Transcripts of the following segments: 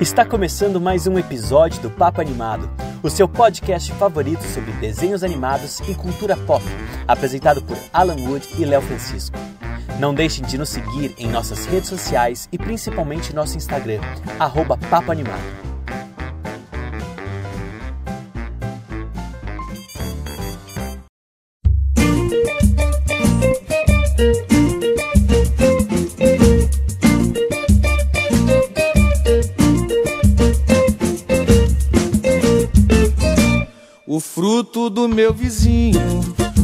Está começando mais um episódio do Papo Animado, o seu podcast favorito sobre desenhos animados e cultura pop, apresentado por Alan Wood e Léo Francisco. Não deixem de nos seguir em nossas redes sociais e principalmente nosso Instagram, @papoanimado. O fruto do meu vizinho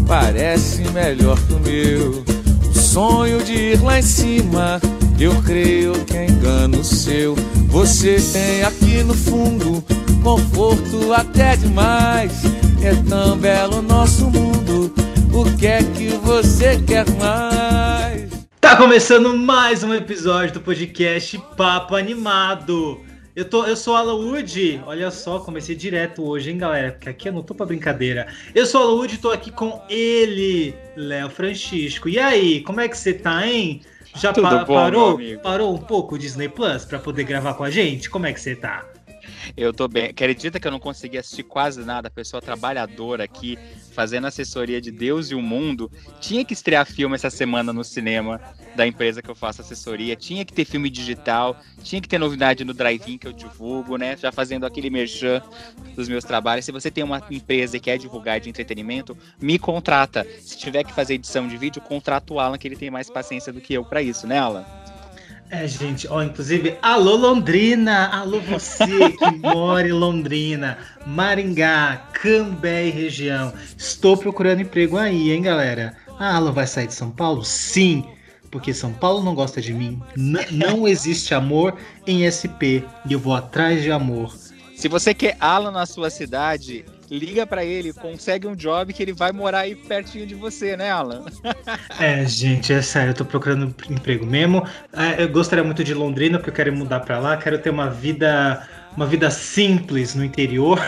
parece melhor que o meu. O sonho de ir lá em cima, eu creio que é engano seu. Você tem aqui no fundo conforto até demais. É tão belo o nosso mundo, o que é que você quer mais? Tá começando mais um episódio do podcast Papo Animado. Eu sou Alan Wood, olha só, comecei direto hoje, hein, galera, porque aqui eu não tô pra brincadeira. Eu sou Alan Wood e tô aqui com ele, Léo Francisco. E aí, como é que você tá, hein? Já parou um pouco o Disney Plus pra poder gravar com a gente? Como é que você tá? Eu tô bem. Acredita que eu não consegui assistir quase nada? A pessoa trabalhadora aqui, fazendo assessoria de Deus e o mundo, tinha que estrear filme essa semana no cinema da empresa que eu faço assessoria, tinha que ter filme digital, tinha que ter novidade no drive-in que eu divulgo, né? Já fazendo aquele merchan dos meus trabalhos. Se você tem uma empresa e quer divulgar de entretenimento, me contrata. Se tiver que fazer edição de vídeo, contrata o Alan, que ele tem mais paciência do que eu pra isso, né, Alan? É, gente, ó, inclusive, alô Londrina, alô você que mora em Londrina, Maringá, Cambé e região, estou procurando emprego aí, hein, galera? A Alan vai sair de São Paulo? Sim, porque São Paulo não gosta de mim, não existe amor em SP e eu vou atrás de amor. Se você quer Alan na sua cidade, liga pra ele, consegue um job que ele vai morar aí pertinho de você, né, Alan? É, gente, é sério, eu tô procurando emprego mesmo. Eu gostaria muito de Londrina, porque eu quero mudar pra lá, quero ter uma vida simples no interior.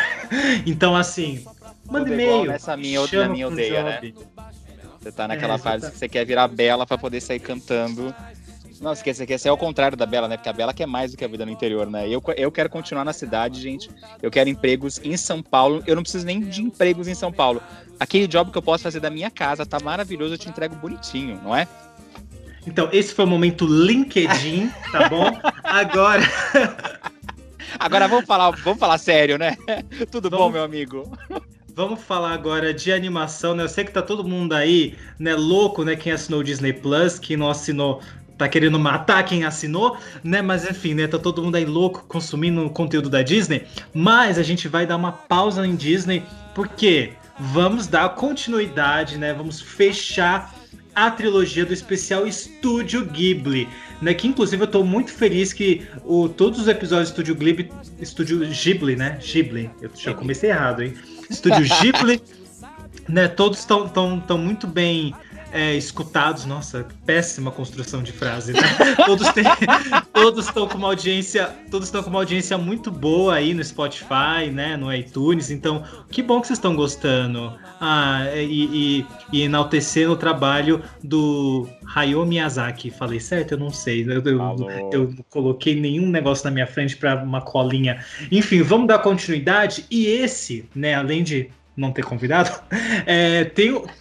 Então, assim, manda e-mail. Nessa minha, outra na minha aldeia, né? Você tá naquela fase que você quer virar Bela pra poder sair cantando. Não, esquece que esse é o contrário da Bela, né? Porque a Bela quer mais do que a vida no interior, né? Eu quero continuar na cidade, gente. Eu quero empregos em São Paulo. Eu não preciso nem de empregos em São Paulo. Aquele job que eu posso fazer da minha casa tá maravilhoso, eu te entrego bonitinho, não é? Então, esse foi o momento LinkedIn, tá bom? Agora vamos falar sério, né? Tudo bom, meu amigo? Vamos falar agora de animação, né? Eu sei que tá todo mundo aí, né, louco, né? Quem assinou o Disney Plus, quem não assinou tá querendo matar quem assinou, né? Mas enfim, né? Tá todo mundo aí louco consumindo o conteúdo da Disney. Mas a gente vai dar uma pausa em Disney, porque vamos dar continuidade, né? Vamos fechar a trilogia do especial Estúdio Ghibli, né? Que inclusive eu tô muito feliz que todos os episódios do Estúdio Ghibli, né? Ghibli, eu já comecei errado, hein? Estúdio Ghibli, né? Todos estão muito bem... escutados, nossa, péssima construção de frase, né? Todos estão com uma audiência, muito boa aí no Spotify, né? No iTunes, então que bom que vocês estão gostando e enaltecendo o trabalho do Hayao Miyazaki. Falei certo? Eu não sei, eu não coloquei nenhum negócio na minha frente para uma colinha. Enfim, vamos dar continuidade e esse, né? Além de não ter convidado,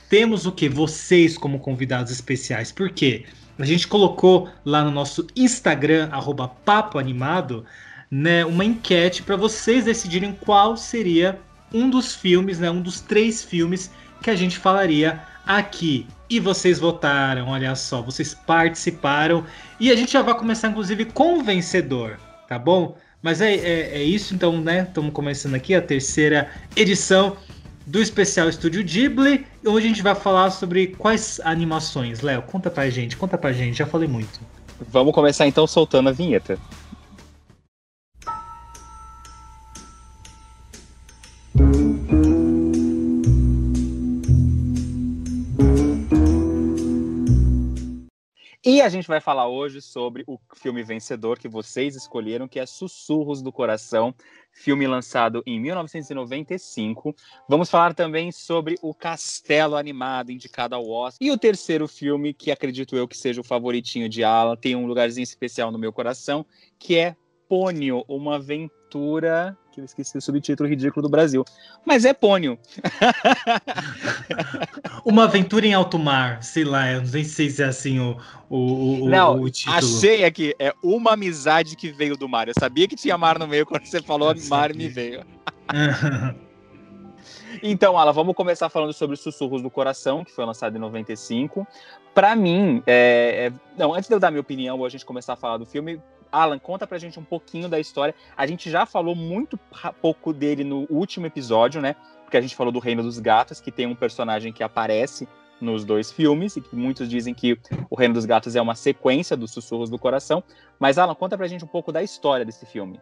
temos o que? Vocês como convidados especiais, porque a gente colocou lá no nosso Instagram, @papoanimado, né, uma enquete para vocês decidirem qual seria um dos filmes, né, um dos 3 filmes que a gente falaria aqui. E vocês votaram, olha só, vocês participaram, e a gente já vai começar, inclusive, com o vencedor, tá bom? Mas é isso, então, né, estamos começando aqui a 3ª edição do especial Estúdio Ghibli, onde a gente vai falar sobre quais animações. Léo, conta pra gente, já falei muito. Vamos começar então soltando a vinheta. E a gente vai falar hoje sobre o filme vencedor que vocês escolheram, que é Sussurros do Coração, filme lançado em 1995. Vamos falar também sobre o Castelo Animado, indicado ao Oscar. E o terceiro filme, que acredito eu que seja o favoritinho de Alan, tem um lugarzinho especial no meu coração, que é Ponyo, uma aventura... que eu esqueci o subtítulo ridículo do Brasil. Mas é Ponyo. Uma aventura em alto mar, sei lá, eu nem sei se é assim o título. Achei aqui, é uma amizade que veio do mar. Eu sabia que tinha mar no meio, quando você falou mar me veio. Então, Alan, vamos começar falando sobre Sussurros do Coração, que foi lançado em 95. Pra mim, não, antes de eu dar minha opinião ou a gente começar a falar do filme, Alan, conta pra gente um pouquinho da história. A gente já falou muito pouco dele no último episódio, né? Porque a gente falou do Reino dos Gatos, que tem um personagem que aparece nos dois filmes, e que muitos dizem que o Reino dos Gatos é uma sequência dos Sussurros do Coração. Mas, Alan, conta pra gente um pouco da história desse filme.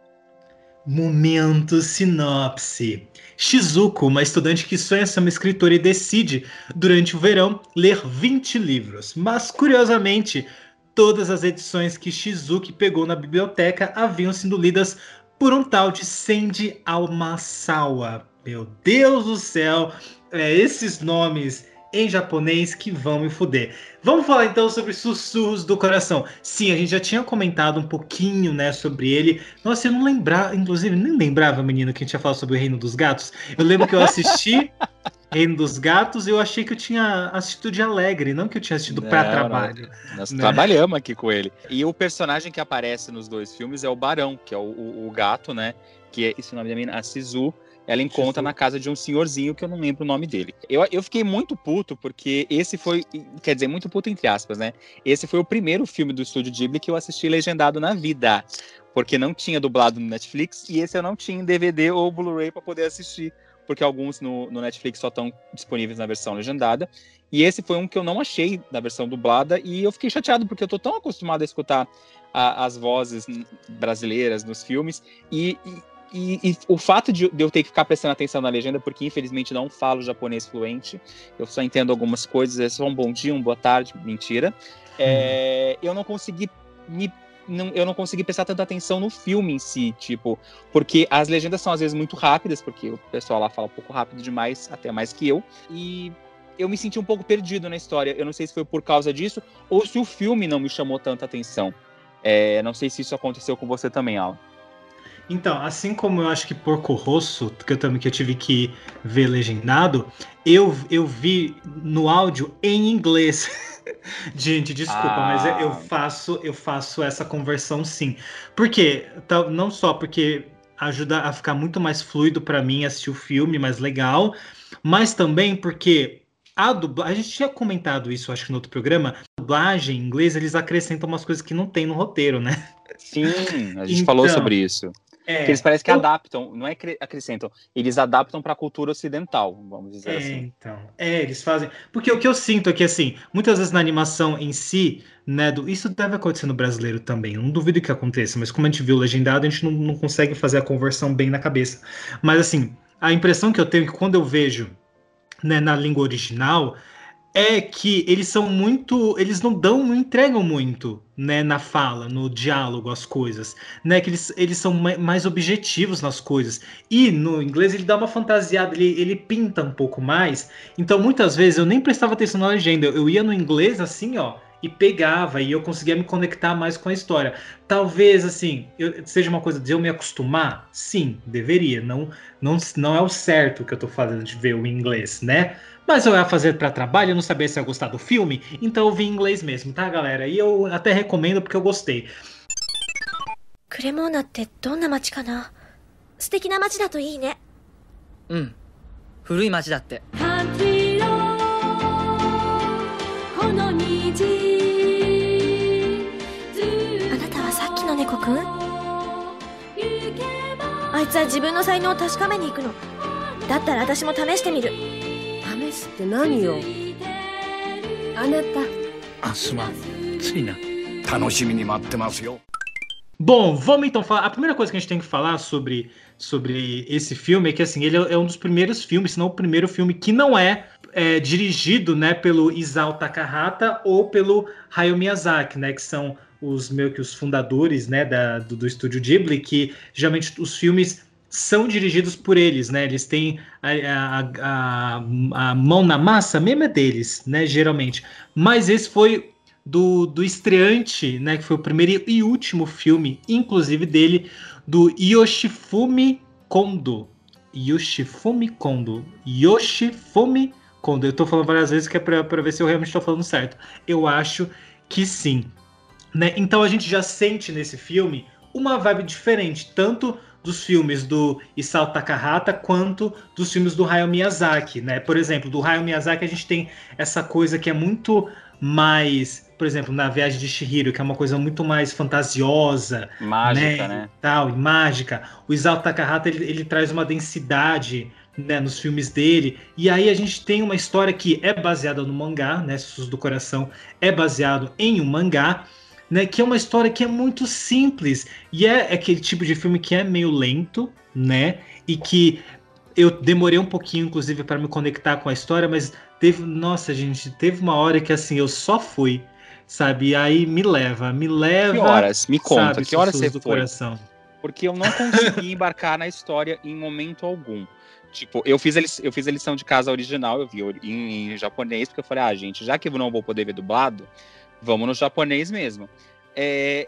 Momento sinopse. Shizuko, uma estudante que sonha ser uma escritora e decide, durante o verão, ler 20 livros. Mas, curiosamente, todas as edições que Shizuki pegou na biblioteca haviam sido lidas por um tal de Sandy Almasawa. Meu Deus do céu, esses nomes em japonês que vão me foder. Vamos falar então sobre Sussurros do Coração. Sim, a gente já tinha comentado um pouquinho, né, sobre ele. Nossa, eu não lembrava, inclusive, nem lembrava, menino, que a gente ia falar sobre o Reino dos Gatos. Eu lembro que eu assisti Reino dos Gatos e eu achei que eu tinha assistido de alegre, não que eu tinha assistido para trabalho. Nós trabalhamos aqui com ele. E o personagem que aparece nos dois filmes é o Barão, que é o gato, né, que é esse nome da menina, a Shizu. Ela encontra na casa de um senhorzinho que eu não lembro o nome dele. Eu fiquei muito puto porque esse foi, quer dizer, muito puto entre aspas, né? Esse foi o primeiro filme do Estúdio Ghibli que eu assisti legendado na vida. Porque não tinha dublado no Netflix e esse eu não tinha em DVD ou Blu-ray para poder assistir. Porque alguns no Netflix só estão disponíveis na versão legendada. E esse foi um que eu não achei na versão dublada e eu fiquei chateado porque eu tô tão acostumado a escutar as vozes brasileiras nos filmes e o fato de eu ter que ficar prestando atenção na legenda, porque infelizmente não falo japonês fluente, eu só entendo algumas coisas, é só um bom dia, uma boa tarde, mentira. Eu não consegui prestar tanta atenção no filme em si, tipo, porque as legendas são às vezes muito rápidas, porque o pessoal lá fala um pouco rápido demais, até mais que eu, e eu me senti um pouco perdido na história. Eu não sei se foi por causa disso, ou se o filme não me chamou tanta atenção. Não sei se isso aconteceu com você também, Alan. Então, assim como eu acho que Porco Rosso, que eu tive que ver legendado, eu vi no áudio em inglês. Gente, desculpa, mas eu faço essa conversão sim. Por quê? Não só porque ajuda a ficar muito mais fluido para mim assistir o filme, mais legal, mas também porque a gente tinha comentado isso, acho que no outro programa, a dublagem em inglês, eles acrescentam umas coisas que não tem no roteiro, né? Sim, a gente falou sobre isso. Porque eles parecem que adaptam, não é acrescentam, eles adaptam para a cultura ocidental, vamos dizer assim. Então, eles fazem. Porque o que eu sinto é que, assim, muitas vezes na animação em si, né, isso deve acontecer no brasileiro também, eu não duvido que aconteça, mas como a gente viu legendado, a gente não consegue fazer a conversão bem na cabeça. Mas, assim, a impressão que eu tenho é que quando eu vejo, né, na língua original, é que eles são muito... Eles não entregam muito, né, na fala, no diálogo, as coisas. Né, que eles são mais objetivos nas coisas. E no inglês ele dá uma fantasiada, ele pinta um pouco mais. Então, muitas vezes, eu nem prestava atenção na legenda. Eu ia no inglês, assim, ó, e pegava. E eu conseguia me conectar mais com a história. Talvez, assim, seja uma coisa de eu me acostumar? Sim, deveria. Não é o certo que eu tô fazendo de ver o inglês, né? Mas eu ia fazer para trabalho, eu não sabia se ia gostar do filme, então eu vi em inglês mesmo, tá, galera? E eu até recomendo porque eu gostei. Cremona é uma cidade que é uma cidade né? Uma cidade é って何よあなたあすまんついな楽しみに待ってますよ Bom, vamos então falar. A primeira coisa que a gente tem que falar sobre esse filme é que, assim, ele é um dos primeiros filmes, se não o primeiro filme que não é dirigido, né, pelo Isao Takahata ou pelo Hayao Miyazaki, né, que são os fundadores, né, do Estúdio Ghibli, que geralmente os filmes são dirigidos por eles, né? Eles têm a mão na massa mesmo é deles, né? Geralmente. Mas esse foi do estreante, né, que foi o primeiro e último filme, inclusive dele, do Yoshifumi Kondo. Eu tô falando várias vezes que é pra ver se eu realmente tô falando certo. Eu acho que sim. Né? Então a gente já sente nesse filme uma vibe diferente, tanto dos filmes do Isao Takahata quanto dos filmes do Hayao Miyazaki, né? Por exemplo, do Hayao Miyazaki a gente tem essa coisa que é muito mais, por exemplo, na Viagem de Chihiro, que é uma coisa muito mais fantasiosa, mágica, né? Tal, e mágica. O Isao Takahata ele traz uma densidade, né, nos filmes dele, e aí a gente tem uma história que é baseada no mangá, né? Sussurros do Coração é baseado em um mangá, né, que é uma história que é muito simples, e é aquele tipo de filme que é meio lento, né, e que eu demorei um pouquinho, inclusive, para me conectar com a história, mas teve uma hora que, assim, eu só fui, sabe, e aí me leva... Que horas? Me conta, sabe, que horas você foi? Coração. Porque eu não consegui embarcar na história em momento algum. Tipo, eu fiz a lição de casa original, eu vi em japonês, porque eu falei, gente, já que eu não vou poder ver dublado, vamos no japonês mesmo.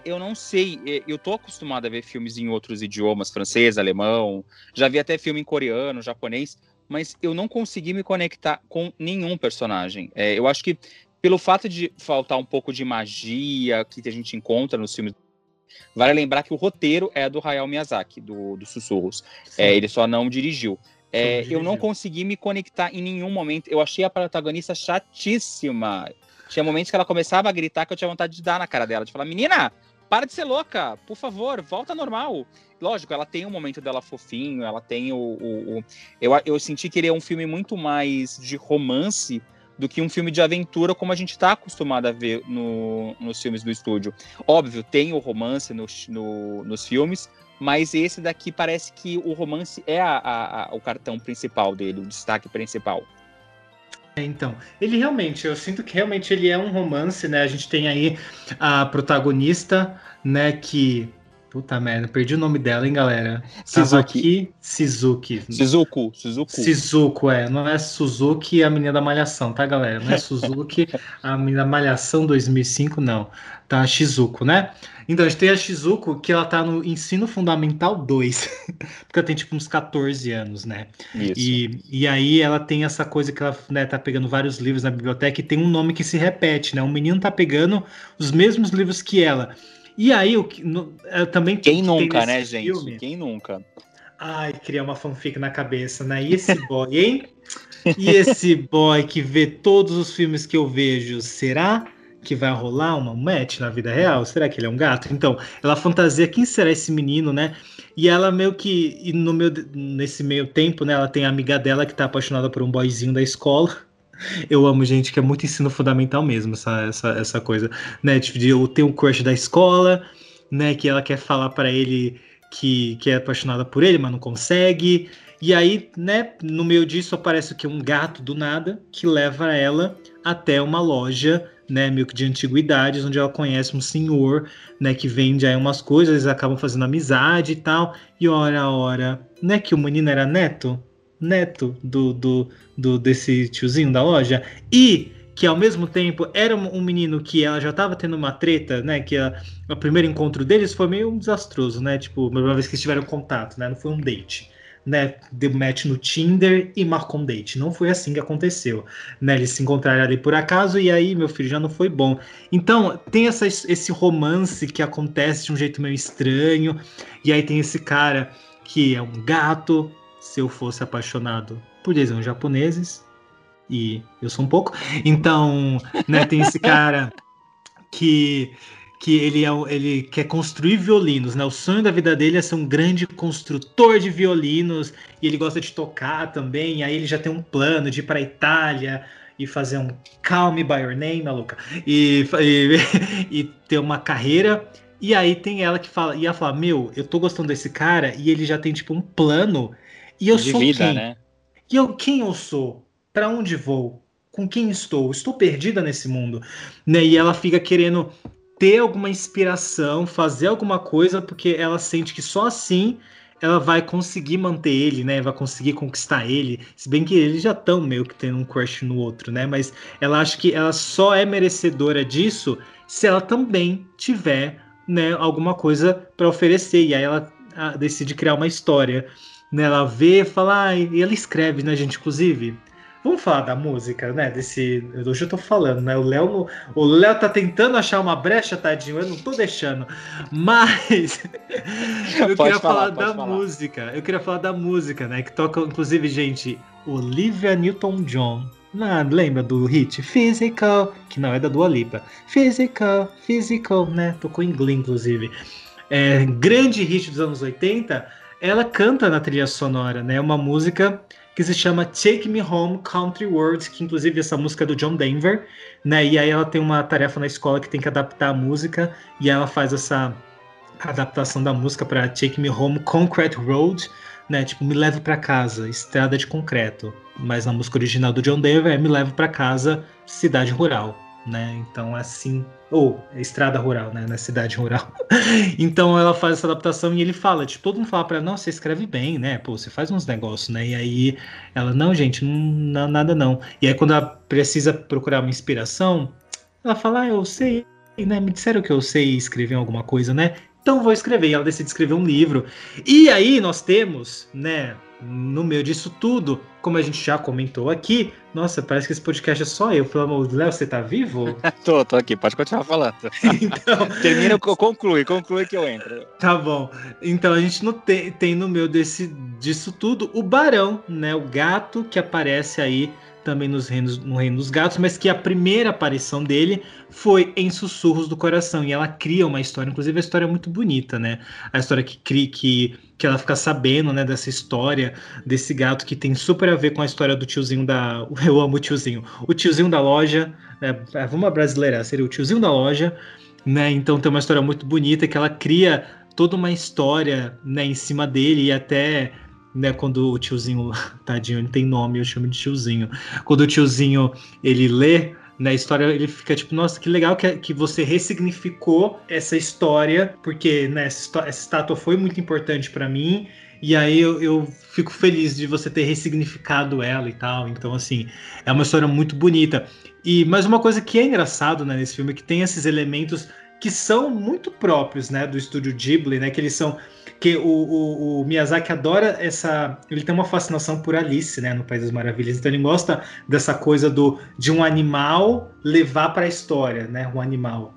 Eu não sei, eu tô acostumado a ver filmes em outros idiomas, francês, alemão, já vi até filme em coreano, japonês, mas eu não consegui me conectar com nenhum personagem. Eu acho que pelo fato de faltar um pouco de magia que a gente encontra nos filmes, vale lembrar que o roteiro é do Hayao Miyazaki, do Sussurros, ele só não dirigiu. Eu não consegui me conectar em nenhum momento, eu achei a protagonista chatíssima. Tinha momentos que ela começava a gritar que eu tinha vontade de dar na cara dela, de falar, menina, para de ser louca, por favor, volta normal. Lógico, ela tem o momento dela fofinho, ela tem Eu senti que ele é um filme muito mais de romance do que um filme de aventura, como a gente está acostumado a ver nos filmes do estúdio. Óbvio, tem o romance nos filmes, mas esse daqui parece que o romance é o cartão principal dele, o destaque principal. Então, eu sinto que realmente ele é um romance, né, a gente tem aí a protagonista, né, que, puta merda, perdi o nome dela, hein, galera, Suzuki, não é Suzuki a menina da Malhação, tá, galera, não é Suzuki a menina da Malhação 2005, não, tá, Shizuko, né, então a gente tem a Shizuko, que ela tá no ensino fundamental 2, porque ela tem tipo uns 14 anos, né? Isso. E aí ela tem essa coisa que ela, né, tá pegando vários livros na biblioteca e tem um nome que se repete, né? Um menino tá pegando os mesmos livros que ela. E aí, também... Quem nunca, né, gente? Filme, quem nunca? Ai, criar uma fanfic na cabeça, né? E esse boy, hein? E esse boy que vê todos os filmes que eu vejo, será que vai rolar uma match na vida real? Será que ele é um gato? Então, ela fantasia quem será esse menino, né? E ela meio que, nesse meio tempo, né? Ela tem a amiga dela que tá apaixonada por um boyzinho da escola. Eu amo, gente, que é muito ensino fundamental mesmo, essa coisa, né? Tipo, eu tenho um crush da escola, né? Que ela quer falar pra ele que é apaixonada por ele, mas não consegue. E aí, né? No meio disso aparece o quê? Um gato do nada que leva ela até uma loja, né, meio que de antiguidades, onde ela conhece um senhor, né, que vende aí umas coisas, eles acabam fazendo amizade e tal, e ora, né, que o menino era neto desse tiozinho da loja, e que ao mesmo tempo era um menino que ela já tava tendo uma treta, né, que o primeiro encontro deles foi meio desastroso, né, tipo, uma vez que eles tiveram contato, né, não foi um date, né, deu match no Tinder e marcou um date, não foi assim que aconteceu, né, eles se encontraram ali por acaso e aí, meu filho, já não foi bom. Então tem esse romance que acontece de um jeito meio estranho, e aí tem esse cara que é um gato, se eu fosse apaixonado por desenhos japoneses, e eu sou um pouco, então, né, tem esse cara que ele quer construir violinos, né? O sonho da vida dele é ser um grande construtor de violinos, e ele gosta de tocar também, e aí ele já tem um plano de ir para a Itália e fazer um Call Me By Your Name, maluca, e ter uma carreira. E aí tem ela que fala, e ela fala, meu, eu tô gostando desse cara, e ele já tem tipo um plano, e eu sou vida, quem? Né? E quem eu sou? Para onde vou? Com quem estou? Estou perdida nesse mundo, né? E ela fica querendo ter alguma inspiração, fazer alguma coisa, porque ela sente que só assim ela vai conseguir manter ele, né? Vai conseguir conquistar ele. Se bem que eles já estão meio que tendo um crush no outro, né? Mas ela acha que ela só é merecedora disso se ela também tiver, né, alguma coisa para oferecer. E aí ela decide criar uma história, né? Ela vê, fala... Ah, e ela escreve, né, gente? Inclusive... Vamos falar da música, né? Desse... Hoje eu tô falando, né? O Léo tá tentando achar uma brecha, tadinho. Eu não tô deixando. Mas eu queria falar da música. Eu queria falar da música, né? Que toca, inclusive, gente, Olivia Newton-John. Lembra do hit Physical? Que não é da Dua Lipa. Physical, né? Tocou em Glee, inclusive. É, grande hit dos anos 80. Ela canta na trilha sonora, né? Uma música... que se chama Take Me Home, Country Words, que inclusive essa música é do John Denver, né? E aí ela tem uma tarefa na escola que tem que adaptar a música, e ela faz essa adaptação da música para Take Me Home, Concrete Road, né? Tipo, me leve para casa, estrada de concreto. Mas na música original do John Denver é me leve para casa, cidade rural, né? Então assim... Ou estrada rural, né? Na cidade rural. Então ela faz essa adaptação e ele fala, tipo, todo mundo fala pra ela, não, você escreve bem, né? Pô, você faz uns negócios, né? E aí ela, não, gente, não, nada não. E aí quando ela precisa procurar uma inspiração, ela fala, eu sei, né? Me disseram que eu sei escrever alguma coisa, né? Então vou escrever. E ela decide escrever um livro. E aí nós temos, né, no meio disso tudo, como a gente já comentou aqui... Nossa, parece que esse podcast é só eu. Pelo amor de Deus, Léo, você tá vivo? tô aqui, pode continuar falando. Então... Termina, conclui que eu entro. Tá bom. Então a gente não tem no meio disso tudo o Barão, né? O gato que aparece aí também no Reino dos Gatos, mas que a primeira aparição dele foi em Sussurros do Coração, e ela cria uma história, inclusive a história é muito bonita, né? A história que ela fica sabendo, né, dessa história, desse gato que tem super a ver com a história do tiozinho da... Eu amo o tiozinho da loja, né? Vamos brasileirar, seria o tiozinho da loja, né? Então tem uma história muito bonita que ela cria toda uma história, né, em cima dele, e até... Né, quando o tiozinho, tadinho, ele tem nome, eu chamo de tiozinho. Quando o tiozinho, ele lê, né, a história, ele fica tipo, nossa, que legal que você ressignificou essa história, porque, né, essa estátua foi muito importante para mim, e aí eu fico feliz de você ter ressignificado ela e tal. Então, assim, é uma história muito bonita. Mas uma coisa que é engraçado, né, nesse filme, é que tem esses elementos que são muito próprios, né, do estúdio Ghibli, né, que eles são... Porque o Miyazaki adora essa... Ele tem uma fascinação por Alice, né? No País das Maravilhas. Então ele gosta dessa coisa de um animal levar para a história, né? Um animal.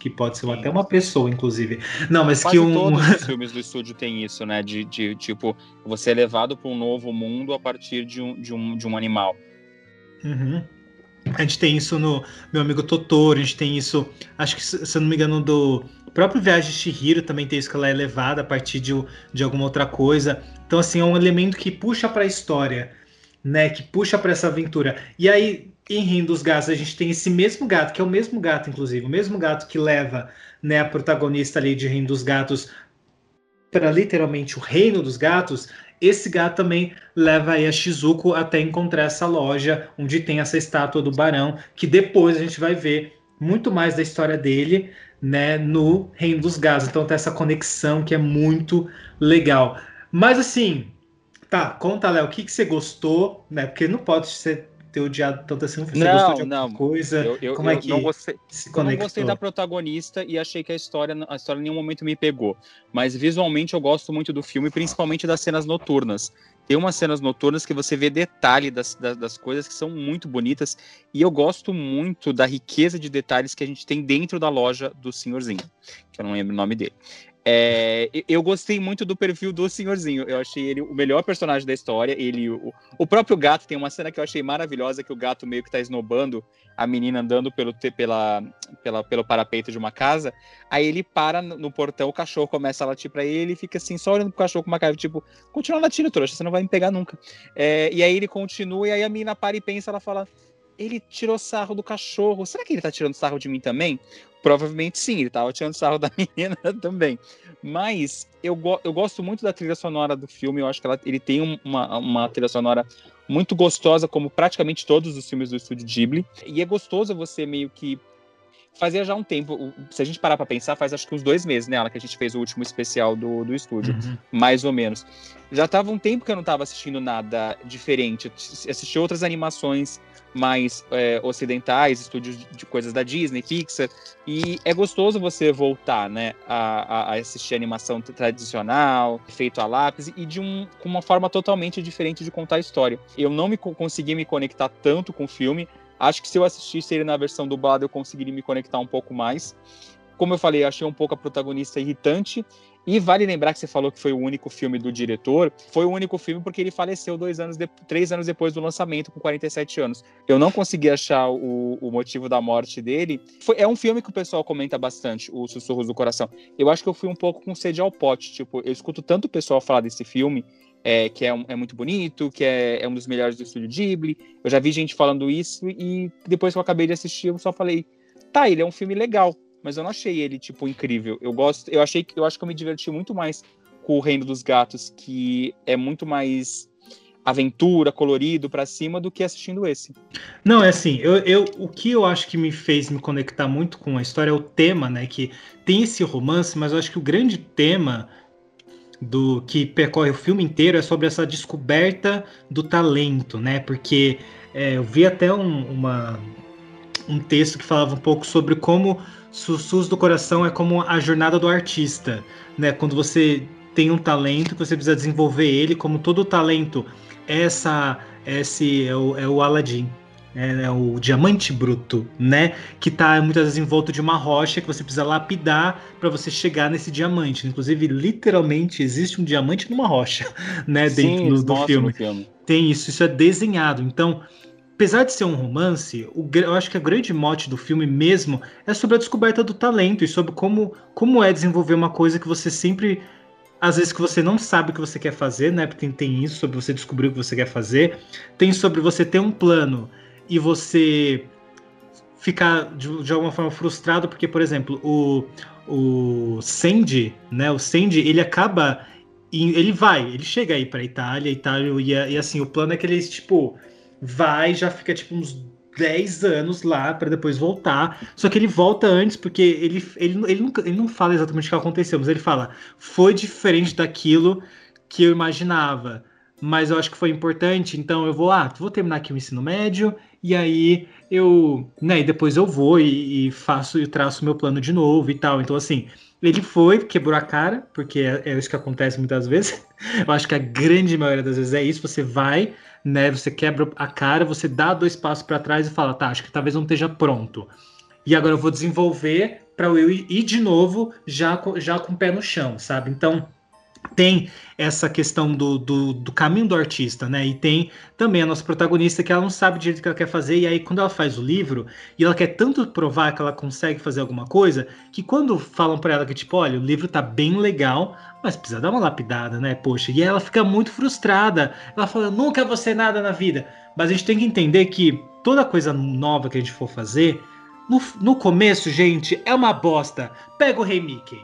Que pode ser até uma pessoa, inclusive. Não, mas quase que todos os filmes do estúdio tem isso, né? De tipo, você é levado para um novo mundo a partir de um animal. Uhum. A gente tem isso no Meu Amigo Totoro, a gente tem isso... Acho que, se eu não me engano, do... O próprio Viagem de Chihiro também tem isso, que ela é levada a partir de alguma outra coisa. Então, assim, é um elemento que puxa para a história, né? Que puxa para essa aventura. E aí, em Reino dos Gatos, a gente tem esse mesmo gato, que é o mesmo gato, inclusive. O mesmo gato que leva, né, a protagonista ali de Reino dos Gatos para, literalmente, o Reino dos Gatos. Esse gato também leva aí a Shizuko até encontrar essa loja onde tem essa estátua do Barão, que depois a gente vai ver muito mais da história dele, né, no Reino dos Gatos. Então tem essa conexão que é muito legal. Mas assim, tá, conta, Léo, o que você gostou, né? Porque não pode ter odiado tanto assim, você gostou de alguma coisa. Como é que não gostei, se conectou? Eu não gostei da protagonista e achei que a história em nenhum momento me pegou. Mas visualmente eu gosto muito do filme, principalmente das cenas noturnas. Tem umas cenas noturnas que você vê detalhe das coisas que são muito bonitas, e eu gosto muito da riqueza de detalhes que a gente tem dentro da loja do senhorzinho, que eu não lembro o nome dele. Eu gostei muito do perfil do senhorzinho, eu achei ele o melhor personagem da história. O próprio gato, tem uma cena que eu achei maravilhosa, que o gato meio que tá esnobando a menina andando pelo parapeito de uma casa. Aí ele para no portão, o cachorro começa a latir pra ele, fica assim, só olhando pro cachorro com uma cara, tipo, continua latindo, trouxa, você não vai me pegar nunca. E aí ele continua, e aí a menina para e pensa, ela fala, ele tirou sarro do cachorro, será que ele tá tirando sarro de mim também? Provavelmente sim, ele tava tirando sarro da menina também. Mas eu gosto muito da trilha sonora do filme, eu acho que ele tem uma trilha sonora muito gostosa, como praticamente todos os filmes do estúdio Ghibli. E é gostoso você meio que fazia já um tempo. Se a gente parar pra pensar, faz acho que uns 2 meses, né, Ana, que a gente fez o último especial do estúdio, uhum, mais ou menos. Já tava um tempo que eu não tava assistindo nada diferente. Assisti outras animações mais ocidentais, estúdios de coisas da Disney, Pixar, e é gostoso você voltar, né, a assistir animação tradicional, feito a lápis, e com uma forma totalmente diferente de contar a história. Eu não consegui me conectar tanto com o filme. Acho que se eu assistisse ele na versão dublada, eu conseguiria me conectar um pouco mais. Como eu falei, eu achei um pouco a protagonista irritante. E vale lembrar que você falou que foi o único filme do diretor. Foi o único filme porque ele faleceu 3 anos depois do lançamento, com 47 anos. Eu não consegui achar o motivo da morte dele. É um filme que o pessoal comenta bastante, o Sussurros do Coração. Eu acho que eu fui um pouco com sede ao pote. Tipo, eu escuto tanto o pessoal falar desse filme, que é muito bonito, que é um dos melhores do Estúdio Ghibli. Eu já vi gente falando isso e depois que eu acabei de assistir, eu só falei, tá, ele é um filme legal. Mas eu não achei ele, tipo, incrível. Eu acho que eu me diverti muito mais com o Reino dos Gatos, que é muito mais aventura, colorido, pra cima, do que assistindo esse. Não, é assim, o que eu acho que me fez me conectar muito com a história é o tema, né? Que tem esse romance, mas eu acho que o grande tema que percorre o filme inteiro é sobre essa descoberta do talento, né? Porque eu vi até um texto que falava um pouco sobre como Sussurros do Coração é como a jornada do artista, né? Quando você tem um talento, que você precisa desenvolver ele, como todo talento, esse é o Aladim, é o diamante bruto, né? Que está muitas vezes envolto de uma rocha que você precisa lapidar para você chegar nesse diamante. Inclusive, literalmente, existe um diamante numa rocha, né? Sim, dentro do filme. Tem isso é desenhado. Então, apesar de ser um romance, eu acho que a grande mote do filme mesmo é sobre a descoberta do talento e sobre como é desenvolver uma coisa que você sempre, às vezes que você não sabe o que você quer fazer, né? Porque tem isso sobre você descobrir o que você quer fazer, tem sobre você ter um plano e você ficar de alguma forma frustrado, porque, por exemplo, o Sandy, né? O Sandy, ele acaba, ele chega aí pra Itália, e assim, o plano é que ele, tipo, vai, já fica tipo uns 10 anos lá pra depois voltar. Só que ele volta antes, porque ele não fala exatamente o que aconteceu, mas ele fala, foi diferente daquilo que eu imaginava, mas eu acho que foi importante, então eu vou terminar aqui o ensino médio, e aí eu, né, e depois eu vou e faço e traço meu plano de novo e tal. Então, assim, ele foi, quebrou a cara, porque é isso que acontece muitas vezes. Eu acho que a grande maioria das vezes é isso, você vai, né, você quebra a cara, você dá 2 passos para trás e fala, tá, acho que talvez não esteja pronto. E agora eu vou desenvolver para eu ir de novo já com o pé no chão, sabe? Então, tem essa questão do caminho do artista, né? E tem também a nossa protagonista, que ela não sabe direito o que ela quer fazer, e aí quando ela faz o livro, e ela quer tanto provar que ela consegue fazer alguma coisa, que quando falam pra ela que, tipo, olha, o livro tá bem legal, mas precisa dar uma lapidada, né? Poxa, e aí ela fica muito frustrada. Ela fala, nunca vou ser nada na vida. Mas a gente tem que entender que toda coisa nova que a gente for fazer, no começo, gente, é uma bosta. Pega o Rei Mickey.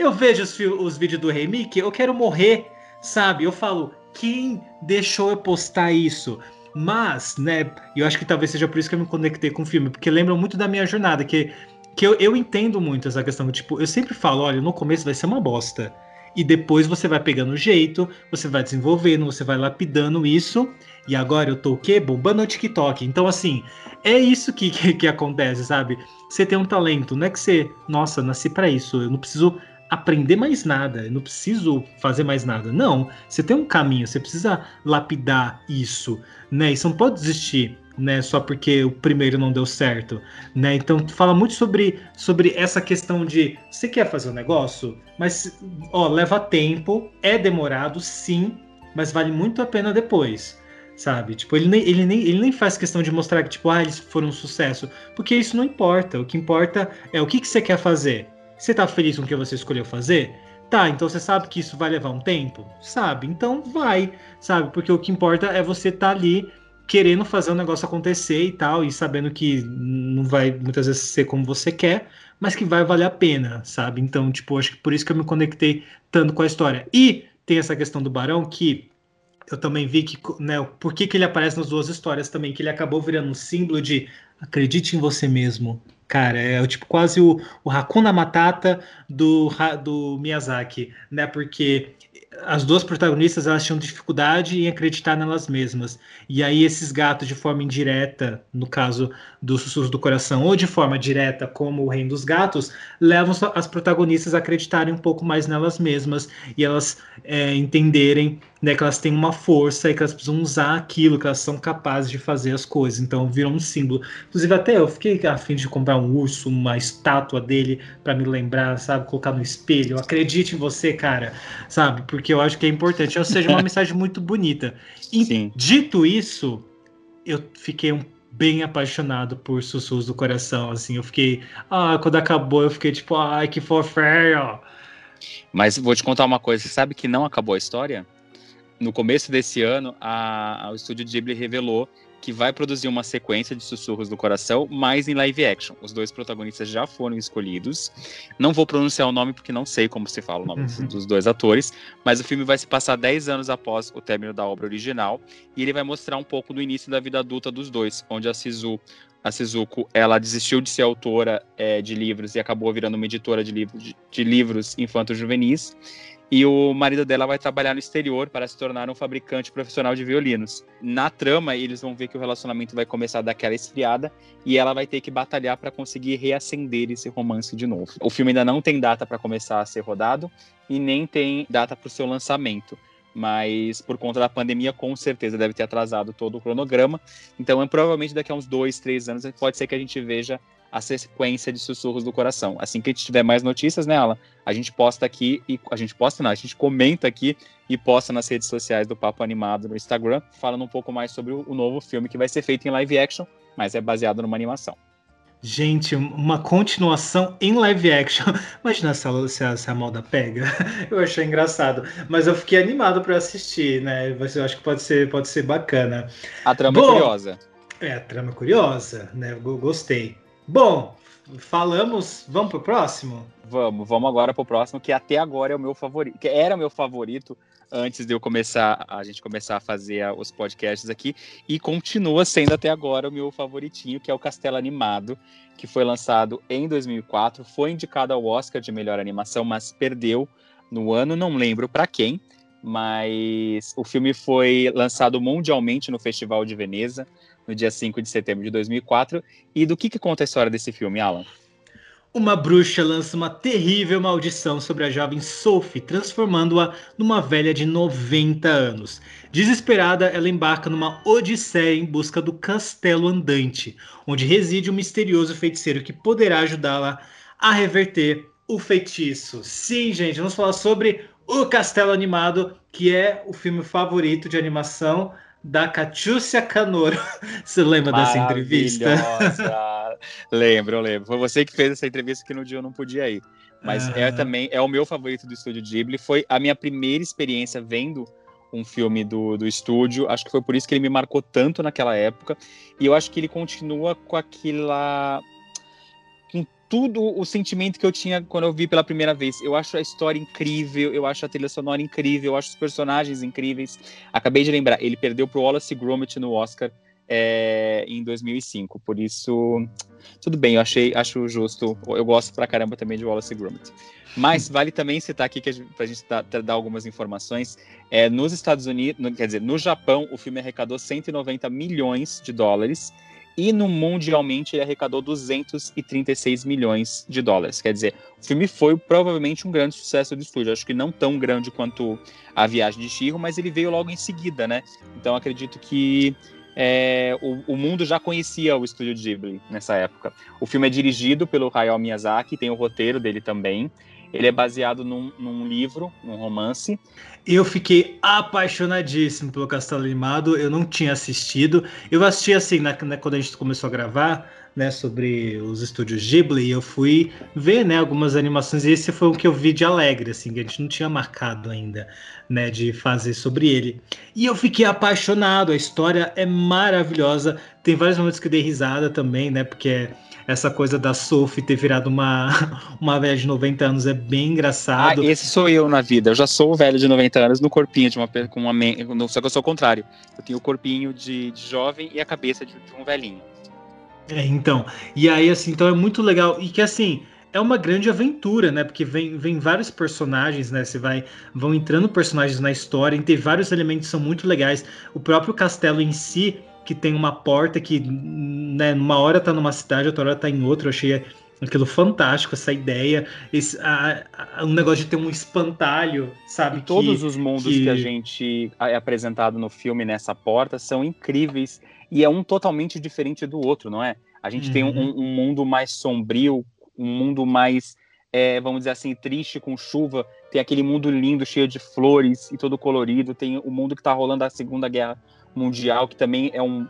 Eu vejo os vídeos do Rei Mickey, eu quero morrer, sabe? Eu falo, quem deixou eu postar isso? Mas, né, eu acho que talvez seja por isso que eu me conectei com o filme, porque lembram muito da minha jornada, que eu entendo muito essa questão. Tipo, eu sempre falo, olha, no começo vai ser uma bosta. E depois você vai pegando o jeito, você vai desenvolvendo, você vai lapidando isso. E agora eu tô o quê? Bombando o TikTok. Então, assim, é isso que acontece, sabe? Você tem um talento, não é que você... Nossa, nasci pra isso, eu não preciso aprender mais nada, eu não preciso fazer mais nada. Não, você tem um caminho, você precisa lapidar isso, né? E você não pode desistir, né? Só porque o primeiro não deu certo, né? Então, fala muito sobre essa questão de... Você quer fazer um negócio? Mas, ó, leva tempo, é demorado, sim, mas vale muito a pena depois. Sabe? Tipo, ele nem faz questão de mostrar que, tipo, eles foram um sucesso. Porque isso não importa. O que importa é o que você quer fazer. Você tá feliz com o que você escolheu fazer? Tá, então você sabe que isso vai levar um tempo? Sabe? Então vai, sabe? Porque o que importa é você tá ali querendo fazer o negócio acontecer e tal, e sabendo que não vai muitas vezes ser como você quer, mas que vai valer a pena, sabe? Então, tipo, acho que por isso que eu me conectei tanto com a história. E tem essa questão do Barão que... Eu também vi que, né, por que ele aparece nas duas histórias também, que ele acabou virando um símbolo de acredite em você mesmo, Cara, é tipo quase o Hakuna Matata do Miyazaki, né? Porque as duas protagonistas, elas tinham dificuldade em acreditar nelas mesmas. E aí esses gatos, de forma indireta, no caso dos Sussurros do Coração, ou de forma direta, como o Reino dos Gatos, levam as protagonistas a acreditarem um pouco mais nelas mesmas e elas entenderem, né, que elas têm uma força e que elas precisam usar aquilo, que elas são capazes de fazer as coisas. Então virou um símbolo. Inclusive até eu fiquei a fim de comprar um urso, uma estátua dele para me lembrar, sabe? Colocar no espelho. Acredite em você, cara, sabe? Porque eu acho que é importante, ou seja, uma mensagem muito bonita. E sim, dito isso, eu fiquei bem apaixonado por Sussurros do Coração, assim, eu fiquei, quando acabou, eu fiquei tipo, ai, que fofinho. Mas vou te contar uma coisa, você sabe que não acabou a história? No começo desse ano, o Estúdio Ghibli revelou que vai produzir uma sequência de Sussurros do Coração, mas em live action. Os dois protagonistas já foram escolhidos. Não vou pronunciar o nome, porque não sei como se fala o nome dos dois atores, mas o filme vai se passar 10 anos após o término da obra original, e ele vai mostrar um pouco do início da vida adulta dos dois, onde a Shizuko, ela desistiu de ser autora de livros e acabou virando uma editora de livros infanto-juvenis, e o marido dela vai trabalhar no exterior para se tornar um fabricante profissional de violinos. Na trama, eles vão ver que o relacionamento vai começar a dar aquela esfriada e ela vai ter que batalhar para conseguir reacender esse romance de novo. O filme ainda não tem data para começar a ser rodado e nem tem data para o seu lançamento, mas por conta da pandemia, com certeza deve ter atrasado todo o cronograma. Então, provavelmente daqui a uns 2-3 anos, pode ser que a gente veja a sequência de Sussurros do Coração. Assim que a gente tiver mais notícias, né, Alan? A gente posta aqui, a gente comenta aqui e posta nas redes sociais do Papo Animado, no Instagram, falando um pouco mais sobre o novo filme que vai ser feito em live action, mas é baseado numa animação. Gente, uma continuação em live action. Imagina se a malda pega. Eu achei engraçado. Mas eu fiquei animado para assistir, né? Eu acho que pode ser bacana. A trama é curiosa. É, a trama é curiosa, né? Gostei. Bom, falamos, vamos pro próximo? Vamos agora pro próximo, que até agora é o meu favorito, que era o meu favorito antes de eu começar a fazer os podcasts aqui, e continua sendo até agora o meu favoritinho, que é o Castelo Animado, que foi lançado em 2004, foi indicado ao Oscar de melhor animação, mas perdeu no ano, não lembro para quem, mas o filme foi lançado mundialmente no Festival de Veneza, no dia 5 de setembro de 2004. E do que conta a história desse filme, Alan? Uma bruxa lança uma terrível maldição sobre a jovem Sophie, transformando-a numa velha de 90 anos. Desesperada, ela embarca numa odisseia em busca do Castelo Andante, onde reside um misterioso feiticeiro que poderá ajudá-la a reverter o feitiço. Sim, gente, vamos falar sobre o Castelo Animado, que é o filme favorito de animação da Catiúcia Canoro. Você lembra dessa entrevista? Lembro. Foi você que fez essa entrevista, que no dia eu não podia ir. Mas também é o meu favorito do Estúdio Ghibli. Foi a minha primeira experiência vendo um filme do estúdio. Acho que foi por isso que ele me marcou tanto naquela época. E eu acho que ele continua com aquela... com tudo o sentimento que eu tinha quando eu vi pela primeira vez. Eu acho a história incrível, eu acho a trilha sonora incrível, eu acho os personagens incríveis. Acabei de lembrar, ele perdeu pro Wallace Gromit no Oscar em 2005, por isso tudo bem, eu acho justo. Eu gosto pra caramba também de Wallace Gromit. Mas vale também citar aqui, pra gente dar algumas informações, nos Estados Unidos, no Japão, o filme arrecadou US$190 milhões, e no mundialmente ele arrecadou US$236 milhões. Quer dizer, o filme foi provavelmente um grande sucesso do estúdio. Acho que não tão grande quanto A Viagem de Chihiro, mas ele veio logo em seguida, né? Então acredito que o mundo já conhecia o Estúdio Ghibli nessa época. O filme é dirigido pelo Hayao Miyazaki, tem o roteiro dele também. Ele é baseado num livro, num romance. Eu fiquei apaixonadíssimo pelo Castelo Animado. Eu não tinha assistido. Eu assisti assim, quando a gente começou a gravar, né, sobre os estúdios Ghibli, e eu fui ver, né, algumas animações, e esse foi o que eu vi de alegre, assim, que a gente não tinha marcado ainda, né, de fazer sobre ele. E eu fiquei apaixonado, a história é maravilhosa, tem vários momentos que eu dei risada também, né, porque essa coisa da Sophie ter virado uma velha de 90 anos é bem engraçado. Esse sou eu na vida, eu já sou velho de 90 anos no corpinho de só que eu sou o contrário, eu tenho o corpinho de jovem e a cabeça de um velhinho. É, então. E aí, assim, então é muito legal. E que, assim, é uma grande aventura, né? Porque vem vários personagens, né? Vão entrando personagens na história, e tem vários elementos que são muito legais. O próprio castelo em si, que tem uma porta que, né, numa hora tá numa cidade, outra hora tá em outra. Eu achei aquilo fantástico, essa ideia. Um negócio de ter um espantalho, sabe? E todos os mundos que a gente é apresentado no filme nessa porta são incríveis. E é um totalmente diferente do outro, não é? A gente tem um mundo mais sombrio, um mundo mais, vamos dizer assim, triste, com chuva. Tem aquele mundo lindo, cheio de flores e todo colorido. Tem o mundo que está rolando a Segunda Guerra Mundial, que também é um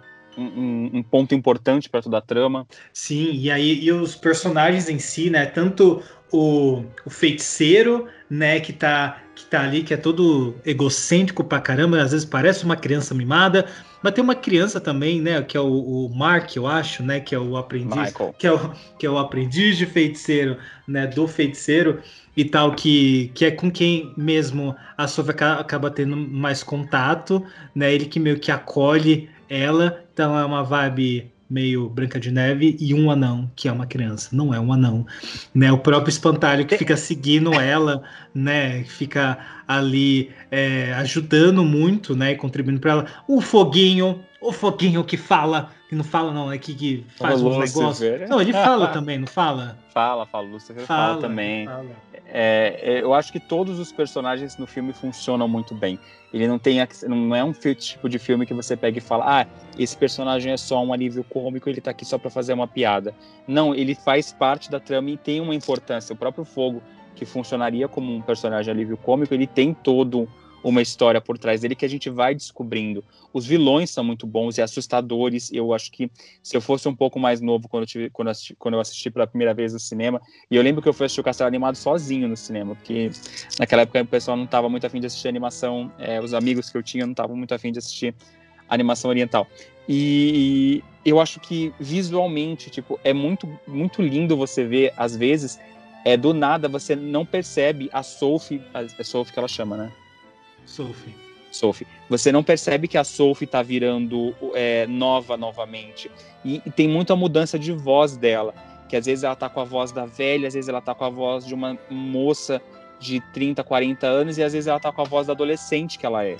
ponto importante para toda a trama. Sim, e aí os personagens em si, né? Tanto o feiticeiro, né, que tá ali, que é todo egocêntrico pra caramba, às vezes parece uma criança mimada, mas tem uma criança também, né, que é o Mark, eu acho, né, que é o aprendiz, que é o aprendiz de feiticeiro, né, do feiticeiro e tal, que é com quem mesmo a Sophie acaba tendo mais contato, né, ele que meio que acolhe ela, então é uma vibe meio Branca de Neve e um anão, que é uma criança, não é um anão, né, o próprio espantalho que fica seguindo ela, né, que fica ali ajudando muito, né, e contribuindo para ela, o foguinho que fala, que não fala não, é que faz uns negócios, não, ele fala também, não fala? Fala, Lúcifer fala também, eu acho que todos os personagens no filme funcionam muito bem. Ele não é um tipo de filme que você pega e fala, esse personagem é só um alívio cômico, ele tá aqui só pra fazer uma piada. Não, ele faz parte da trama e tem uma importância. O próprio Fogo, que funcionaria como um personagem alívio cômico, ele tem todo uma história por trás dele que a gente vai descobrindo. Os vilões são muito bons e assustadores. Eu acho que se eu fosse um pouco mais novo quando eu assisti pela primeira vez no cinema, e eu lembro que eu fui assistir o Castelo Animado sozinho no cinema, porque naquela época o pessoal não estava muito afim de assistir animação, os amigos que eu tinha não estavam muito afim de assistir animação oriental. E eu acho que visualmente, é muito, muito lindo você ver, às vezes, do nada você não percebe a Sophie, é Sophie que ela chama, né? Sophie. Você não percebe que a Sophie tá virando nova novamente. E tem muita mudança de voz dela, que às vezes ela tá com a voz da velha, às vezes ela tá com a voz de uma moça de 30, 40 anos, e às vezes ela tá com a voz da adolescente que ela é.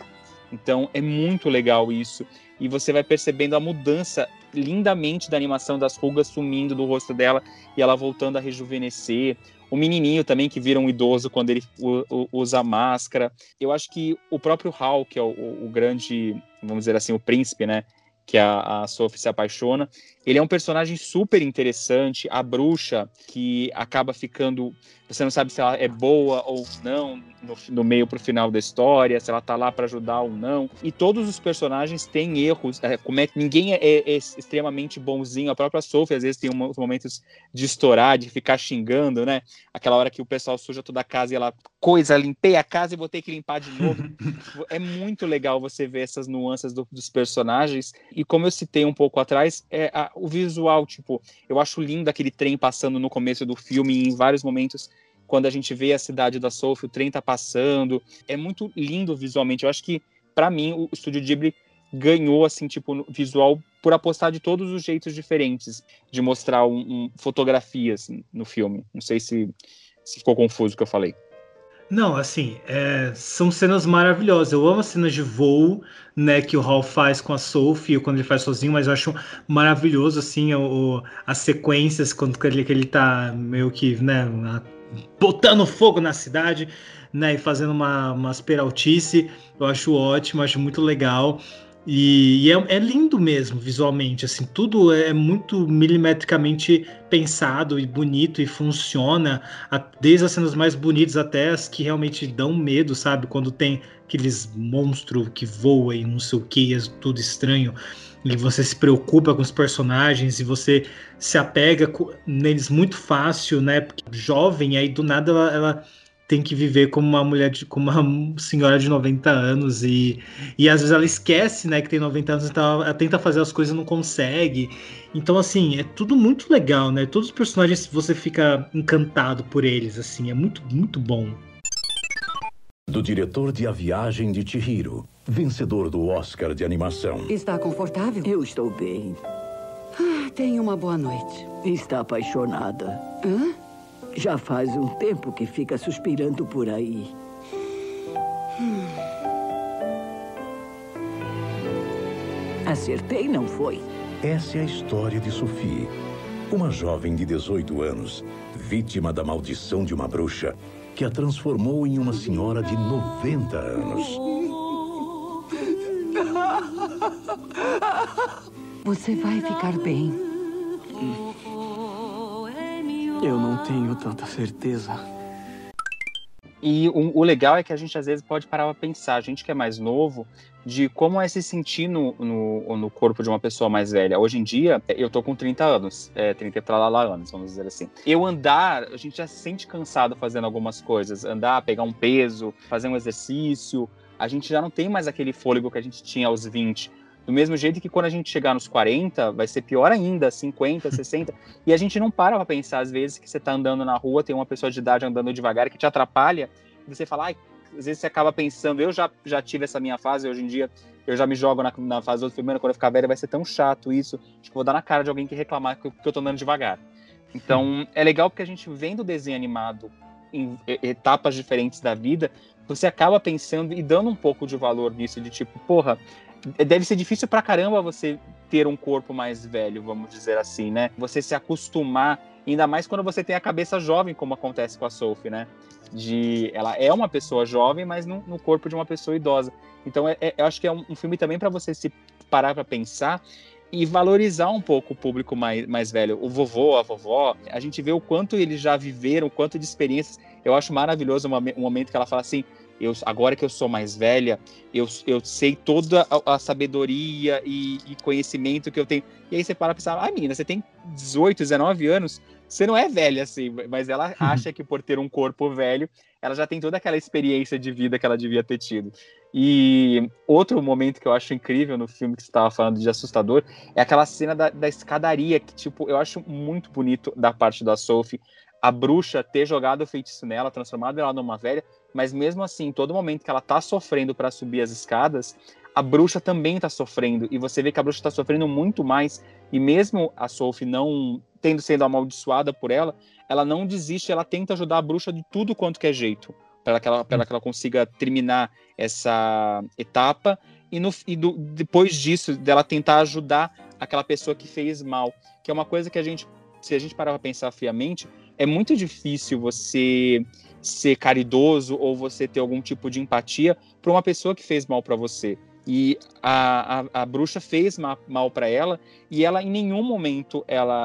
Então é muito legal isso. E você vai percebendo a mudança lindamente da animação, das rugas sumindo do rosto dela e ela voltando a rejuvenescer. O menininho também, que vira um idoso quando ele usa máscara. Eu acho que o próprio Hal, que é o grande, vamos dizer assim, o príncipe, né? Que a Sophie se apaixona. Ele é um personagem super interessante. A bruxa, que acaba ficando... Você não sabe se ela é boa ou não, no meio pro final da história, se ela tá lá para ajudar ou não. E todos os personagens têm erros. Ninguém é extremamente bonzinho. A própria Sophie, às vezes, tem uns momentos de estourar, de ficar xingando, né? Aquela hora que o pessoal suja toda a casa e ela... limpei a casa e vou ter que limpar de novo. É muito legal você ver essas nuances dos personagens. E como eu citei um pouco atrás, o visual, eu acho lindo aquele trem passando no começo do filme e em vários momentos, quando a gente vê a cidade da Sophie, o trem tá passando. É muito lindo visualmente. Eu acho que, para mim, o Estúdio Ghibli ganhou, assim, visual por apostar de todos os jeitos diferentes de mostrar fotografias no filme. Não sei se ficou confuso o que eu falei. Não, assim, são cenas maravilhosas. Eu amo as cenas de voo, né, que o Hal faz com a Sophie, quando ele faz sozinho, mas eu acho maravilhoso, assim, as sequências, quando ele tá meio que, né, botando fogo na cidade, né, e fazendo umas peraltice. Eu acho ótimo, acho muito legal. E é lindo mesmo, visualmente, assim, tudo é muito milimetricamente pensado e bonito e funciona, desde as cenas mais bonitas até as que realmente dão medo, sabe? Quando tem aqueles monstros que voam e não sei o que, é tudo estranho, e você se preocupa com os personagens e você se apega neles muito fácil, né? Porque jovem, aí do nada ela tem que viver como uma mulher, como uma senhora de 90 anos, e às vezes ela esquece, né, que tem 90 anos, então ela tenta fazer as coisas e não consegue. Então, assim, é tudo muito legal, né? Todos os personagens, você fica encantado por eles, assim, é muito, muito bom. Do diretor de A Viagem de Chihiro, vencedor do Oscar de animação. Está confortável? Eu estou bem. Tenha uma boa noite. Está apaixonada. Hã? Já faz um tempo que fica suspirando por aí. Acertei, não foi? Essa é a história de Sophie, uma jovem de 18 anos, vítima da maldição de uma bruxa que a transformou em uma senhora de 90 anos. Você vai ficar bem. Eu não tenho tanta certeza. E o legal é que a gente às vezes pode parar pra pensar, a gente que é mais novo, de como é se sentir no corpo de uma pessoa mais velha. Hoje em dia, eu tô com 30 anos, 30 pra lá anos, vamos dizer assim. Eu andar, a gente já se sente cansado fazendo algumas coisas, andar, pegar um peso, fazer um exercício, a gente já não tem mais aquele fôlego que a gente tinha aos 20. Do mesmo jeito que quando a gente chegar nos 40, vai ser pior ainda, 50, 60. E a gente não para pra pensar, às vezes, que você tá andando na rua, tem uma pessoa de idade andando devagar que te atrapalha. E você fala, às vezes você acaba pensando, eu já tive essa minha fase, hoje em dia eu já me jogo na fase do outro filme, quando eu ficar velho vai ser tão chato isso. Acho que vou dar na cara de alguém que reclamar que eu tô andando devagar. Então, é legal porque a gente vendo o desenho animado em etapas diferentes da vida, você acaba pensando e dando um pouco de valor nisso, de tipo, porra, deve ser difícil pra caramba você ter um corpo mais velho, vamos dizer assim, né? Você se acostumar, ainda mais quando você tem a cabeça jovem, como acontece com a Sophie, né? Ela é uma pessoa jovem, mas no corpo de uma pessoa idosa. Então, eu acho que é um filme também pra você se parar pra pensar e valorizar um pouco o público mais velho. O vovô, a vovó, a gente vê o quanto eles já viveram, o quanto de experiências. Eu acho maravilhoso um momento que ela fala assim, agora que eu sou mais velha, eu sei toda a sabedoria e conhecimento que eu tenho. E aí você para pensar, menina, você tem 18, 19 anos, você não é velha assim. Mas ela acha que por ter um corpo velho, ela já tem toda aquela experiência de vida que ela devia ter tido. E outro momento que eu acho incrível no filme que você estava falando de assustador, é aquela cena da escadaria, que tipo, eu acho muito bonito da parte da Sophie, a bruxa ter jogado o feitiço nela, transformado ela numa velha, mas mesmo assim, todo momento que ela tá sofrendo para subir as escadas, a bruxa também tá sofrendo, e você vê que a bruxa tá sofrendo muito mais, e mesmo a Sophie não tendo sido amaldiçoada por ela, ela não desiste, ela tenta ajudar a bruxa de tudo quanto que é jeito, para que ela consiga terminar essa etapa, e depois disso, dela tentar ajudar aquela pessoa que fez mal, que é uma coisa que a gente, se a gente parar pra pensar friamente, é muito difícil você ser caridoso ou você ter algum tipo de empatia para uma pessoa que fez mal para você. E a bruxa fez mal para ela, e ela em nenhum momento,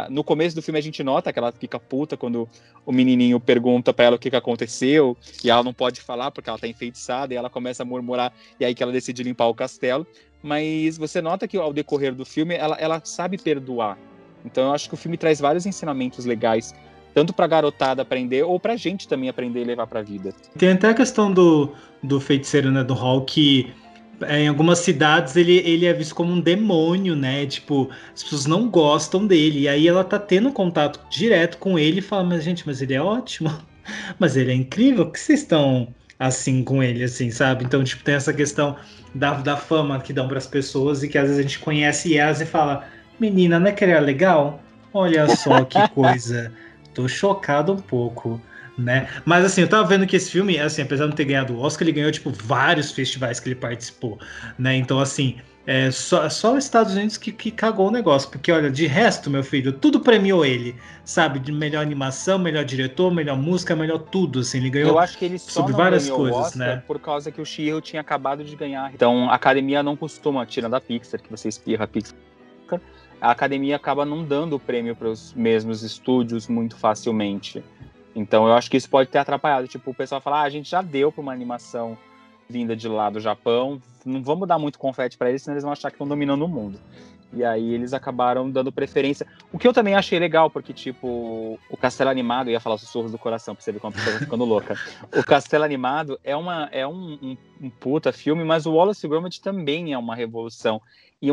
no começo do filme a gente nota que ela fica puta quando o menininho pergunta para ela o que aconteceu, e ela não pode falar porque ela tá enfeitiçada, e ela começa a murmurar, e aí que ela decide limpar o castelo. Mas você nota que ao decorrer do filme ela sabe perdoar. Então eu acho que o filme traz vários ensinamentos legais, tanto pra garotada aprender, ou pra gente também aprender e levar pra vida. Tem até a questão do feiticeiro, né, do Hall, que em algumas cidades ele é visto como um demônio, né, tipo, as pessoas não gostam dele, e aí ela tá tendo contato direto com ele e fala, mas gente, mas ele é ótimo, mas ele é incrível, por que vocês estão assim com ele, assim, sabe? Então, tipo, tem essa questão da fama que dão pras pessoas, e que às vezes a gente conhece elas e fala, menina, não é que ele é legal? Olha só que coisa... Tô chocado um pouco, né? Mas assim, eu tava vendo que esse filme, assim, apesar de não ter ganhado o Oscar, ele ganhou, tipo, vários festivais que ele participou, né? Então, assim, só os Estados Unidos que cagou o negócio, porque, olha, de resto, meu filho, tudo premiou ele, sabe? De melhor animação, melhor diretor, melhor música, melhor tudo, assim, ele ganhou. Eu acho que ele só sobre não várias ganhou coisas, o Oscar, né? Por causa que o Chihiro tinha acabado de ganhar. Então, a academia não costuma, tirando a Pixar, que você espirra a Pixar, a academia acaba não dando o prêmio para os mesmos estúdios muito facilmente. Então eu acho que isso pode ter atrapalhado. Tipo, o pessoal fala, a gente já deu para uma animação vinda de lá do Japão, não vamos dar muito confete para eles, senão eles vão achar que estão dominando o mundo. E aí eles acabaram dando preferência. O que eu também achei legal, porque tipo, o Castelo Animado, eu ia falar Sussurros do Coração, pra você ver como a pessoa tá ficando louca. O Castelo Animado é um puta filme, mas o Wallace & Gromit também é uma revolução. E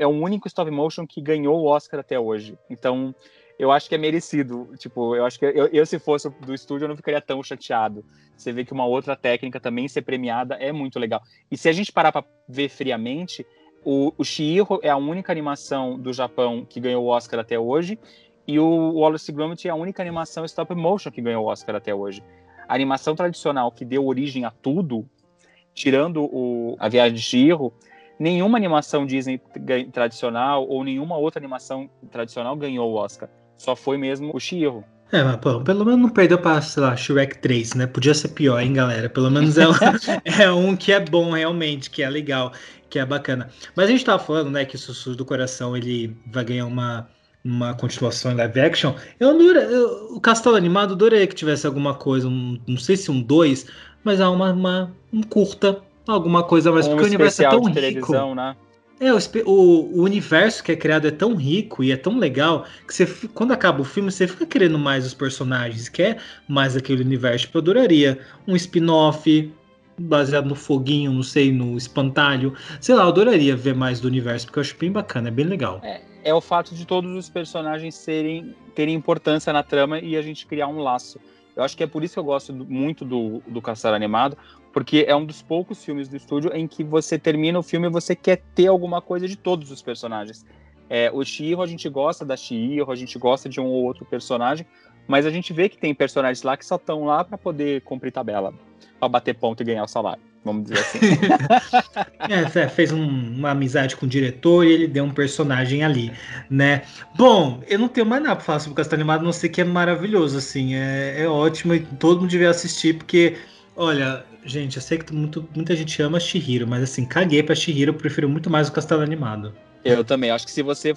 é o único stop motion que ganhou o Oscar até hoje. Então, eu acho que é merecido. Tipo, eu acho que eu se fosse do estúdio, eu não ficaria tão chateado. Você vê que uma outra técnica também ser premiada é muito legal. E se a gente parar pra ver friamente, O Chihiro é a única animação do Japão que ganhou o Oscar até hoje, e o Wallace & Gromit é a única animação stop motion que ganhou o Oscar até hoje. A animação tradicional que deu origem a tudo, tirando A Viagem de Chihiro, nenhuma animação Disney tradicional ou nenhuma outra animação tradicional ganhou o Oscar. Só foi mesmo o Chihiro. É, mas pô, pelo menos não perdeu pra, sei lá, Shrek 3, né? Podia ser pior, hein, galera? Pelo menos é um que é bom realmente, que é legal, que é bacana. Mas a gente tava falando, né, que o Sussurros do Coração, ele vai ganhar uma continuação em live action. O Castelo Animado, adoraria que tivesse alguma coisa, não sei se um 2, mas há um curta, alguma coisa mais, porque o universo é tão rico. Televisão, né? É, o universo que é criado é tão rico e é tão legal que você, quando acaba o filme, você fica querendo mais os personagens, quer mais aquele universo. Tipo, eu adoraria um spin-off baseado no foguinho, não sei, no espantalho. Sei lá, eu adoraria ver mais do universo, porque eu acho bem bacana, é bem legal. É o fato de todos os personagens terem importância na trama e a gente criar um laço. Eu acho que é por isso que eu gosto muito do Castelo Animado, porque é um dos poucos filmes do estúdio em que você termina o filme e você quer ter alguma coisa de todos os personagens. O Chihiro, a gente gosta da Chihiro, a gente gosta de um ou outro personagem, mas a gente vê que tem personagens lá que só estão lá para poder cumprir tabela, para bater ponto e ganhar o salário, vamos dizer assim. Fez uma amizade com o diretor e ele deu um personagem ali, né? Bom, eu não tenho mais nada para falar sobre o Castelo Animado, não sei, que é maravilhoso, assim, é ótimo e todo mundo devia assistir, porque... Olha, gente, eu sei que muita gente ama Chihiro, mas assim, caguei pra Chihiro, eu prefiro muito mais o Castelo Animado. Eu também, acho que se você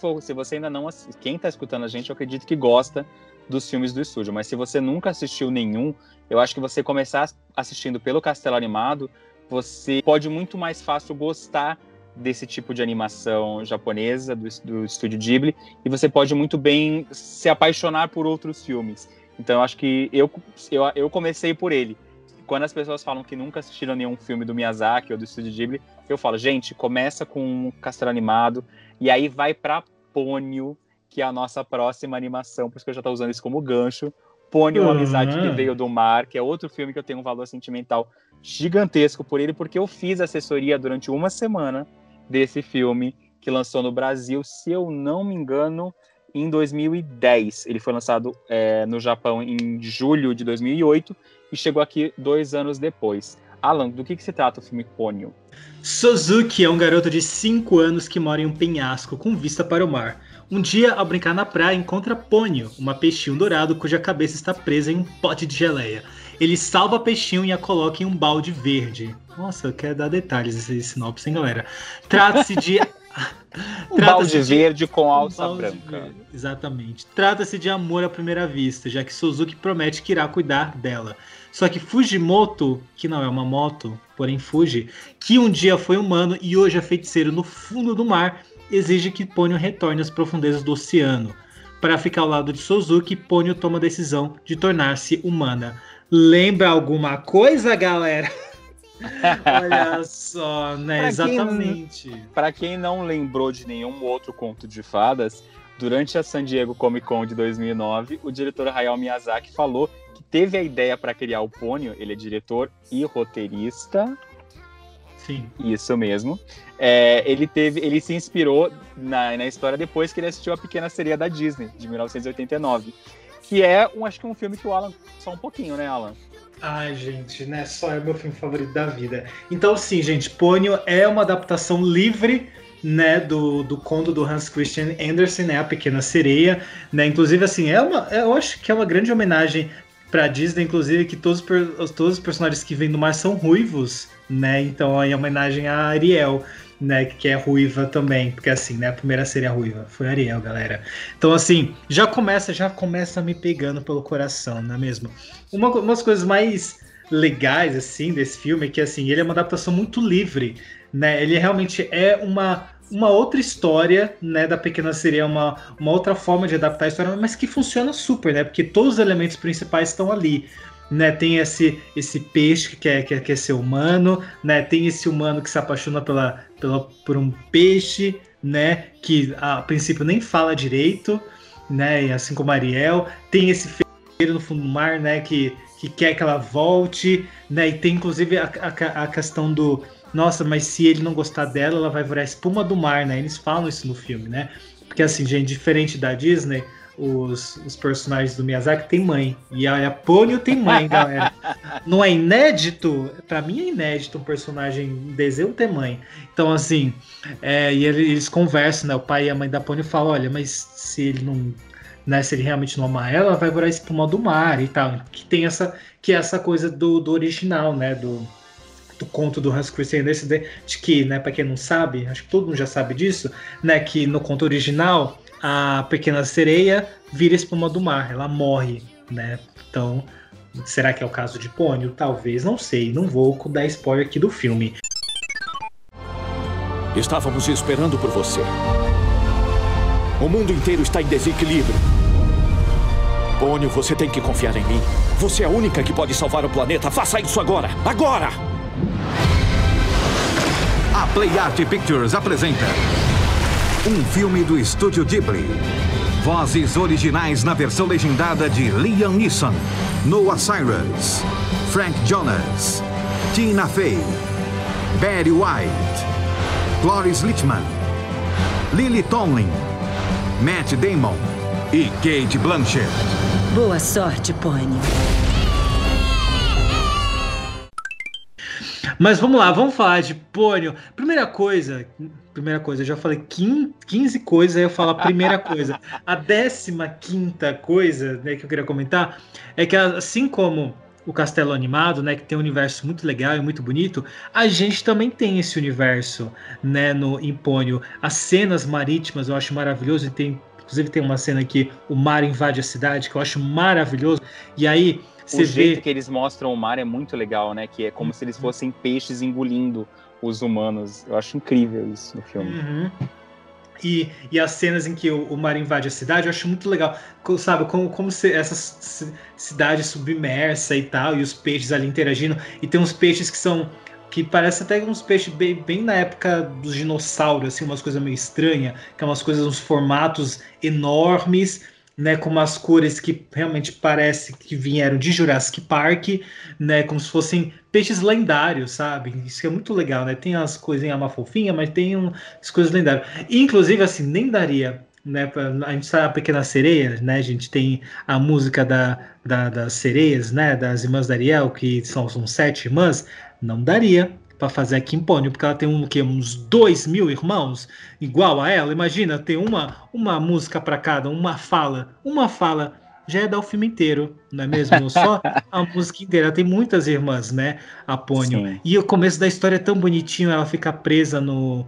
ainda não assiste, quem tá escutando a gente, eu acredito que gosta dos filmes do estúdio, mas se você nunca assistiu nenhum, eu acho que você começar assistindo pelo Castelo Animado, você pode muito mais fácil gostar desse tipo de animação japonesa, do estúdio Ghibli, e você pode muito bem se apaixonar por outros filmes. Então eu acho que eu comecei por ele. Quando as pessoas falam que nunca assistiram nenhum filme do Miyazaki ou do Estúdio Ghibli, eu falo, gente, começa com Castelo Animado e aí vai pra Ponyo, que é a nossa próxima animação, por isso que eu já tô usando isso como gancho. Ponyo, uma amizade que veio do mar, que é outro filme que eu tenho um valor sentimental gigantesco por ele, porque eu fiz assessoria durante uma semana desse filme que lançou no Brasil, se eu não me engano, em 2010. Ele foi lançado no Japão em julho de 2008 e chegou aqui 2 anos depois. Alan, do que se trata o filme Ponyo? Suzuki é um garoto de 5 anos que mora em um penhasco com vista para o mar. Um dia, ao brincar na praia, encontra Ponyo, uma peixinho dourado cuja cabeça está presa em um pote de geleia. Ele salva a peixinho e a coloca em um balde verde. Nossa, eu quero dar detalhes desse sinopse, hein, galera? Trata-se de... balde verde com alça branca. Verde. Exatamente. Trata-se de amor à primeira vista, já que Suzuki promete que irá cuidar dela. Só que Fujimoto, que não é uma moto, porém Fuji, que um dia foi humano e hoje é feiticeiro no fundo do mar, exige que Ponyo retorne às profundezas do oceano. Para ficar ao lado de Suzuki, Ponyo toma a decisão de tornar-se humana. Lembra alguma coisa, galera? Olha só, né? Exatamente. Para quem não lembrou de nenhum outro conto de fadas, durante a San Diego Comic-Con de 2009, o diretor Hayao Miyazaki falou que teve a ideia para criar o Ponyo. Ele é diretor e roteirista. Sim. Isso mesmo. Ele se inspirou na história depois que ele assistiu A Pequena Sereia da Disney, de 1989. Que é, acho que um filme que o Alan... Só um pouquinho, né, Alan? Ai, gente, né? Só é o meu filme favorito da vida. Então, sim, gente, Ponyo é uma adaptação livre, né, do conto do Hans Christian Andersen, né, A Pequena Sereia, né? Inclusive, assim, eu acho que é uma grande homenagem pra Disney, inclusive, que todos os personagens que vêm do mar são ruivos, né? Então, é homenagem a Ariel, né, que é ruiva também, porque assim, né, a primeira sereia ruiva foi Ariel, galera. Então, assim, já começa me pegando pelo coração, não é mesmo? Umas coisas mais legais, assim, desse filme é que, assim, ele é uma adaptação muito livre, né, ele realmente é uma outra história, né, da Pequena Sereia, uma outra forma de adaptar a história, mas que funciona super, né, porque todos os elementos principais estão ali. Né, tem esse peixe que quer ser humano, né, tem esse humano que se apaixona por um peixe, né, que a princípio nem fala direito, né, assim como Ariel, tem esse feiro no fundo do mar, né, que quer que ela volte, né, e tem inclusive a questão do nossa, mas se ele não gostar dela, ela vai virar espuma do mar, né? Eles falam isso no filme, né? Porque assim, gente, diferente da Disney, os personagens do Miyazaki têm mãe. E a Ponyo tem mãe, galera. Não é inédito? Pra mim é inédito um personagem, um desenho ter mãe. Então assim, e eles conversam, né? O pai e a mãe da Ponyo falam, olha, mas se ele não... né, se ele realmente não amar ela, vai virar espuma do mar e tal. Que tem essa, que é essa coisa do original, né? Do conto do Hans Christian Andersen, de que, né, pra quem não sabe, acho que todo mundo já sabe disso, né? Que no conto original, a pequena sereia vira espuma do mar, ela morre, né? Então, será que é o caso de Ponyo? Talvez, não sei, não vou dar spoiler aqui do filme. Estávamos esperando por você. O mundo inteiro está em desequilíbrio. Ponyo, você tem que confiar em mim. Você é a única que pode salvar o planeta. Faça isso agora! Agora! A Play Art Pictures apresenta um filme do Estúdio Ghibli. Vozes originais na versão legendada de Liam Neeson, Noah Cyrus, Frank Jonas, Tina Fey, Barry White, Cloris Lichtman, Lily Tomlin, Matt Damon e Kate Blanchett. Boa sorte, Ponyo. Mas vamos lá, vamos falar de Ponyo. Primeira coisa, eu já falei 15 coisas, aí eu falo a primeira coisa. A 15ª coisa, né, que eu queria comentar é que, assim como o Castelo Animado, né, que tem um universo muito legal e muito bonito, a gente também tem esse universo, né, em Ponyo. As cenas marítimas eu acho maravilhoso, e inclusive tem uma cena que o mar invade a cidade, que eu acho maravilhoso, e aí você vê... O jeito que eles mostram o mar é muito legal, né, que é como se eles fossem peixes engolindo os humanos, eu acho incrível isso no filme. Uhum. E as cenas em que o mar invade a cidade, eu acho muito legal, sabe, como se essa cidade submersa e tal, e os peixes ali interagindo, e tem uns peixes que parece até uns peixes bem na época dos dinossauros, assim, umas coisas meio estranhas, que é umas coisas, uns formatos enormes, né, com umas cores que realmente parece que vieram de Jurassic Park, né, como se fossem peixes lendários, sabe? Isso é muito legal, né? Tem as coisinhas mais fofinhas, mas tem as coisas lendárias. E, inclusive, assim, nem daria, né? A gente sabe A Pequena Sereia, né, gente? Tem a música das sereias, né? Das irmãs da Ariel, que são 7 irmãs. Não daria pra fazer aqui em Ponyo, porque ela tem uns 2.000 irmãos igual a ela. Imagina, tem uma música para cada, uma fala já é dar o filme inteiro, não é mesmo? Só a música inteira. Ela tem muitas irmãs, né, a Ponyo. Sim. E o começo da história é tão bonitinho, ela fica presa num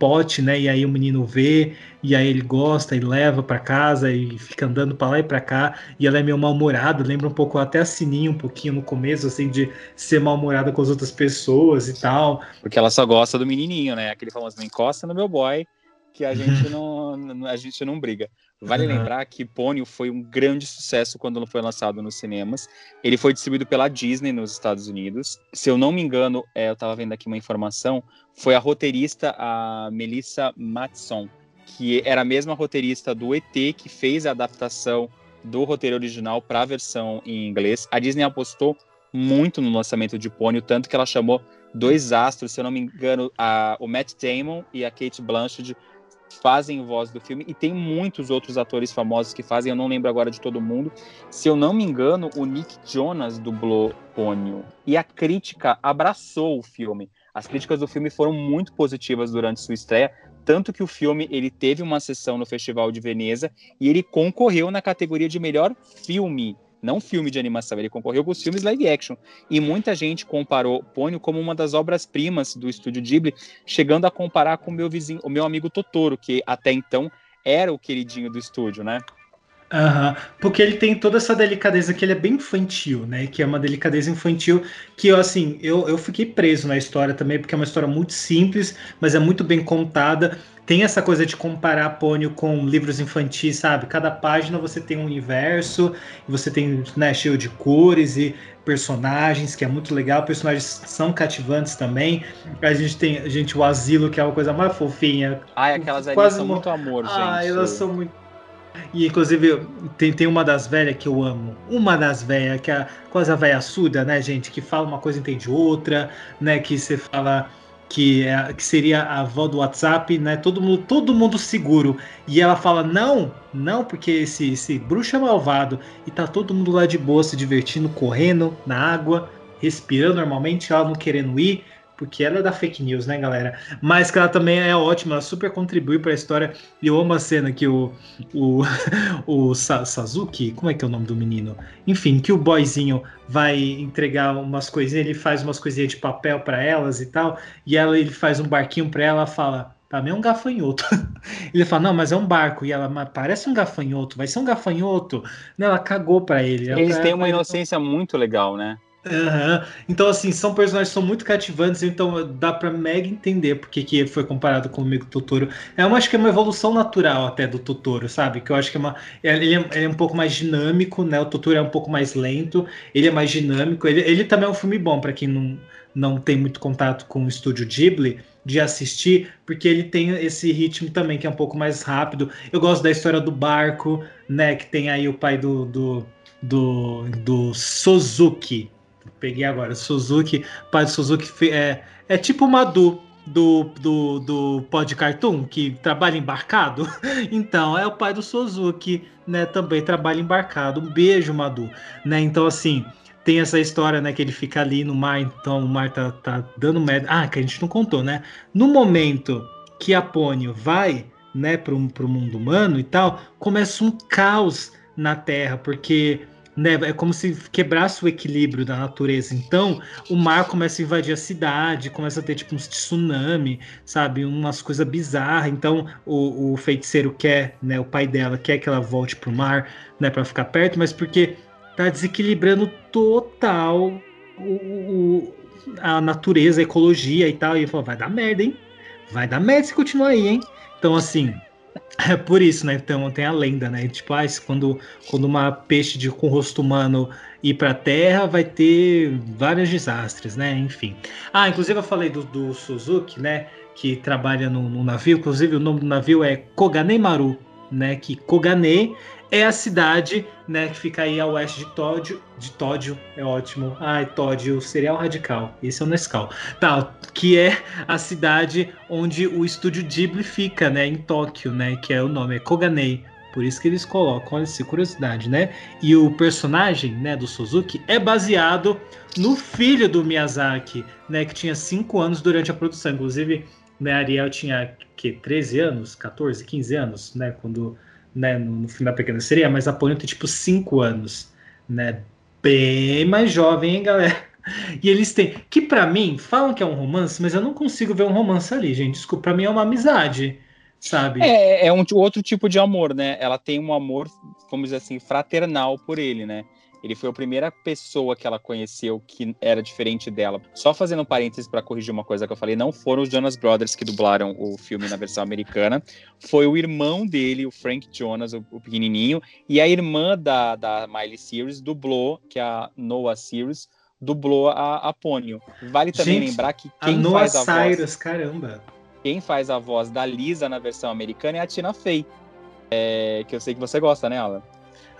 pote, né, e aí o menino vê, e aí ele gosta e leva para casa e fica andando para lá e para cá, e ela é meio mal-humorada, lembra um pouco até a Sininho um pouquinho no começo, assim, de ser mal-humorada com as outras pessoas e tal. Porque ela só gosta do menininho, né, aquele famoso, não encosta no meu boy, que a gente não briga. Vale lembrar que Ponyo foi um grande sucesso quando foi lançado nos cinemas. Ele foi distribuído pela Disney nos Estados Unidos. Se eu não me engano, eu estava vendo aqui uma informação, foi a roteirista, a Melissa Mattson, que era a mesma roteirista do ET, que fez a adaptação do roteiro original para a versão em inglês. A Disney apostou muito no lançamento de Ponyo, tanto que ela chamou 2 astros, se eu não me engano, o Matt Damon e a Kate Blanchett, fazem voz do filme, e tem muitos outros atores famosos que fazem, eu não lembro agora de todo mundo. Se eu não me engano, o Nick Jonas dublou Ponyo, e a crítica abraçou o filme. As críticas do filme foram muito positivas durante sua estreia, tanto que o filme ele teve uma sessão no Festival de Veneza e ele concorreu na categoria de melhor filme, não filme de animação, ele concorreu com os filmes live action, e muita gente comparou Ponyo como uma das obras-primas do Estúdio Ghibli, chegando a comparar com o Meu Amigo Totoro, que até então era o queridinho do estúdio, né? Uhum. Porque ele tem toda essa delicadeza que ele é bem infantil, né? Que é uma delicadeza infantil que, assim, eu fiquei preso na história também, porque é uma história muito simples, mas é muito bem contada. Tem essa coisa de comparar Ponyo com livros infantis, sabe? Cada página você tem um universo, você tem, né, cheio de cores e personagens, que é muito legal. Personagens são cativantes também. A gente tem, o asilo, que é uma coisa mais fofinha. Ai, aquelas ali são muito amor, gente. Ah, elas são muito... E inclusive tem uma das velhas que eu amo. Uma das velhas, que é quase a velha surda, né, gente? Que fala uma coisa e entende outra, né? Que você fala que seria a avó do WhatsApp, né? Todo mundo seguro. E ela fala, não, porque esse bruxo é malvado. E tá todo mundo lá de boa, se divertindo, correndo na água, respirando normalmente, ela não querendo ir. Porque ela é da fake news, né, galera? Mas que ela também é ótima, ela super contribui pra história. E eu amo a cena que o Sasuke, como é que é o nome do menino? Enfim, que o boyzinho vai entregar umas coisinhas, ele faz umas coisinhas de papel pra elas e tal. E ele faz um barquinho pra ela, fala, pra mim é um gafanhoto. Ele fala, não, mas é um barco. E ela, mas parece um gafanhoto, vai ser um gafanhoto. Não, ela cagou pra ele. Eles têm uma inocência muito legal, né? Uhum. Então assim, são personagens que são muito cativantes. Então dá pra mega entender porque que foi comparado com o Amigo Totoro. Eu acho que é uma evolução natural até do Totoro, sabe? Que eu acho que ele é um pouco mais dinâmico, né? O Totoro é um pouco mais lento. Ele é mais dinâmico. Ele também é um filme bom pra quem não tem muito contato com o Estúdio Ghibli de assistir, porque ele tem esse ritmo também que é um pouco mais rápido. Eu gosto da história do barco, né? Que tem aí o pai do Suzuki. Peguei agora, Suzuki, pai do Suzuki, é tipo o Madu do Pod Cartoon, que trabalha embarcado. Então, é o pai do Suzuki, né, também trabalha embarcado. Um beijo, Madu. Né? Então, assim, tem essa história, né, que ele fica ali no mar, então o mar tá dando merda. Ah, que a gente não contou, né? No momento que a Ponyo vai, né, pro mundo humano e tal, começa um caos na Terra, porque... né, é como se quebrasse o equilíbrio da natureza. Então o mar começa a invadir a cidade, começa a ter tipo um tsunami, sabe, umas coisas bizarras. Então o feiticeiro quer, né, o pai dela quer que ela volte pro mar, né, pra ficar perto, mas porque tá desequilibrando total a natureza, a ecologia e tal. E ele falou, vai dar merda, hein? Vai dar merda se continuar aí, hein? Então assim... é por isso, né? Então tem a lenda, né? Tipo, ah, quando uma peixe com rosto humano ir pra terra, vai ter vários desastres, né? Enfim. Ah, inclusive eu falei do Suzuki, né? Que trabalha no navio. Inclusive o nome do navio é Koganemaru, né? Que Kogane é a cidade, né? Que fica aí a oeste de Tóquio. De Tóquio, é ótimo. Ah, Tóquio, cereal radical. Esse é o Nescau. Tá, que é a cidade onde o Estúdio Ghibli fica, né? Em Tóquio, né? Que é o nome, é Koganei. Por isso que eles colocam, olha essa curiosidade, né? E o personagem, né, do Suzuki é baseado no filho do Miyazaki, né? Que tinha 5 anos durante a produção. Inclusive, né, Ariel tinha, 13 anos? 14, 15 anos, né? Quando... né, no filme da Pequena Sereia, mas a Ponyo tem tipo 5 anos, né, bem mais jovem, hein, galera. E eles têm, que pra mim falam que é um romance, mas eu não consigo ver um romance ali, gente, desculpa, pra mim é uma amizade, sabe? É um outro tipo de amor, né, ela tem um amor, vamos dizer assim, fraternal por ele, né, ele foi a primeira pessoa que ela conheceu que era diferente dela. Só fazendo um parênteses para corrigir uma coisa que eu falei, não foram os Jonas Brothers que dublaram o filme na versão americana, foi o irmão dele, o Frank Jonas, o pequenininho, e a irmã da Miley Cyrus dublou, que é a Noah Cyrus, dublou a Ponyo. Vale também, gente, lembrar que quem a faz a Cyrus, voz... caramba! Quem faz a voz da Lisa na versão americana é a Tina Fey, que eu sei que você gosta, né, Alan?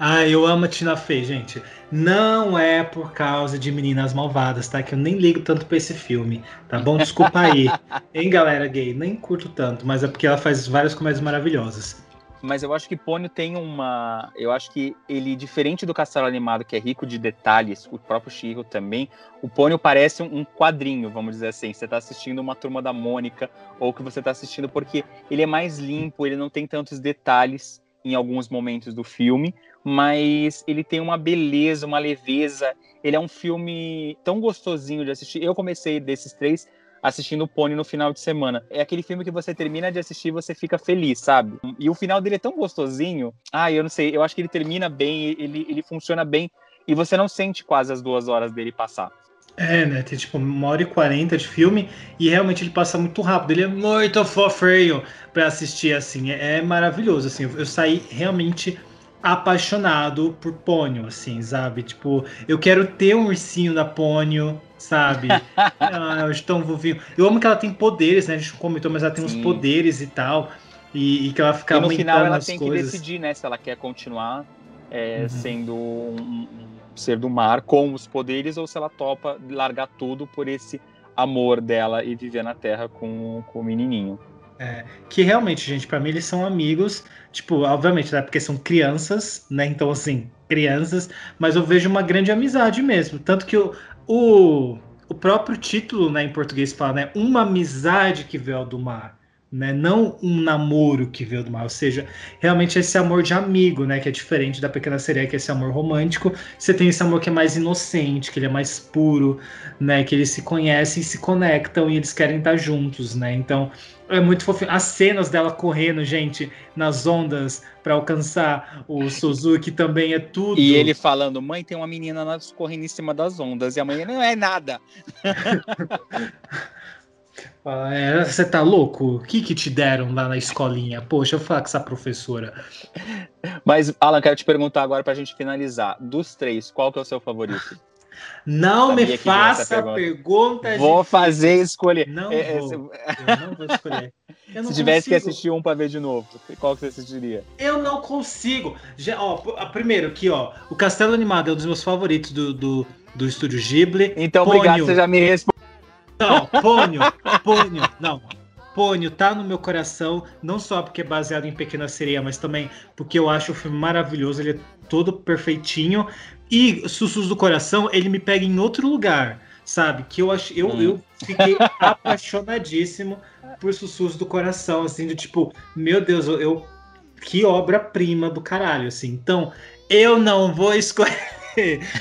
Ah, eu amo a Tina Fey, gente. Não é por causa de Meninas Malvadas, tá? Que eu nem ligo tanto pra esse filme, tá bom? Desculpa aí. Hein, galera gay? Nem curto tanto, mas é porque ela faz várias comédias maravilhosas. Mas eu acho que Ponyo tem uma... eu acho que ele, diferente do Castelo Animado, que é rico de detalhes, o próprio Chihiro também, o Ponyo parece um quadrinho, vamos dizer assim. Você está assistindo uma Turma da Mônica, ou que você está assistindo porque ele é mais limpo, ele não tem tantos detalhes em alguns momentos do filme, mas ele tem uma beleza, uma leveza. Ele é um filme tão gostosinho de assistir. Eu comecei desses 3 assistindo o Ponyo no final de semana. É aquele filme que você termina de assistir e você fica feliz, sabe? E o final dele é tão gostosinho. Ah, eu não sei, eu acho que ele termina bem, ele funciona bem, e você não sente quase as 2 horas dele passar. É, né? Tem tipo 1h40 de filme e realmente ele passa muito rápido. Ele é muito fofinho pra assistir, assim. É maravilhoso, assim. Eu saí realmente... apaixonado por Ponyo, assim, sabe? Tipo, eu quero ter um ursinho da Ponyo, sabe? Ah, eu amo que ela tem poderes, né? A gente comentou, mas ela tem uns poderes e tal. E que ela fica aumentando as coisas. E no final ela tem que decidir, né, se ela quer continuar sendo um ser do mar com os poderes, ou se ela topa largar tudo por esse amor dela e viver na Terra com o menininho. É, que realmente, gente, pra mim eles são amigos, tipo, obviamente, né, porque são crianças, né, então assim, crianças, mas eu vejo uma grande amizade mesmo, tanto que o próprio título, né, em português fala, né, uma amizade que veio do mar, né, não um namoro que veio do mar, ou seja, realmente esse amor de amigo, né, que é diferente da Pequena Sereia, que é esse amor romântico, você tem esse amor que é mais inocente, que ele é mais puro, né, que eles se conhecem e se conectam e eles querem estar juntos, né, então... É muito fofinho. As cenas dela correndo, gente, nas ondas pra alcançar o Suzuki também é tudo. E ele falando, mãe, tem uma menina correndo em cima das ondas. E a mãe, não é nada. Você tá louco? O que te deram lá na escolinha? Poxa, eu vou falar com essa professora. Mas, Alan, quero te perguntar agora pra gente finalizar. Dos três, qual que é o seu favorito? Não me faça pergunta. Vou fazer escolher. Eu não vou escolher. Não Se tivesse consigo. Que assistir um pra ver de novo, qual que você assistiria? Eu não consigo. Primeiro aqui, ó. O Castelo Animado é um dos meus favoritos do Estúdio Ghibli. Então, Ponyo. Obrigado, você já me respondeu. Não, Ponyo. Não. Ponyo tá no meu coração, não só porque é baseado em Pequena Sereia, mas também porque eu acho o filme maravilhoso, ele é todo perfeitinho. E Sussurros do Coração, ele me pega em outro lugar, sabe? Que eu fiquei apaixonadíssimo por Sussurros do Coração, assim, do tipo, meu Deus, que obra-prima do caralho, assim. Então, eu não vou escolher...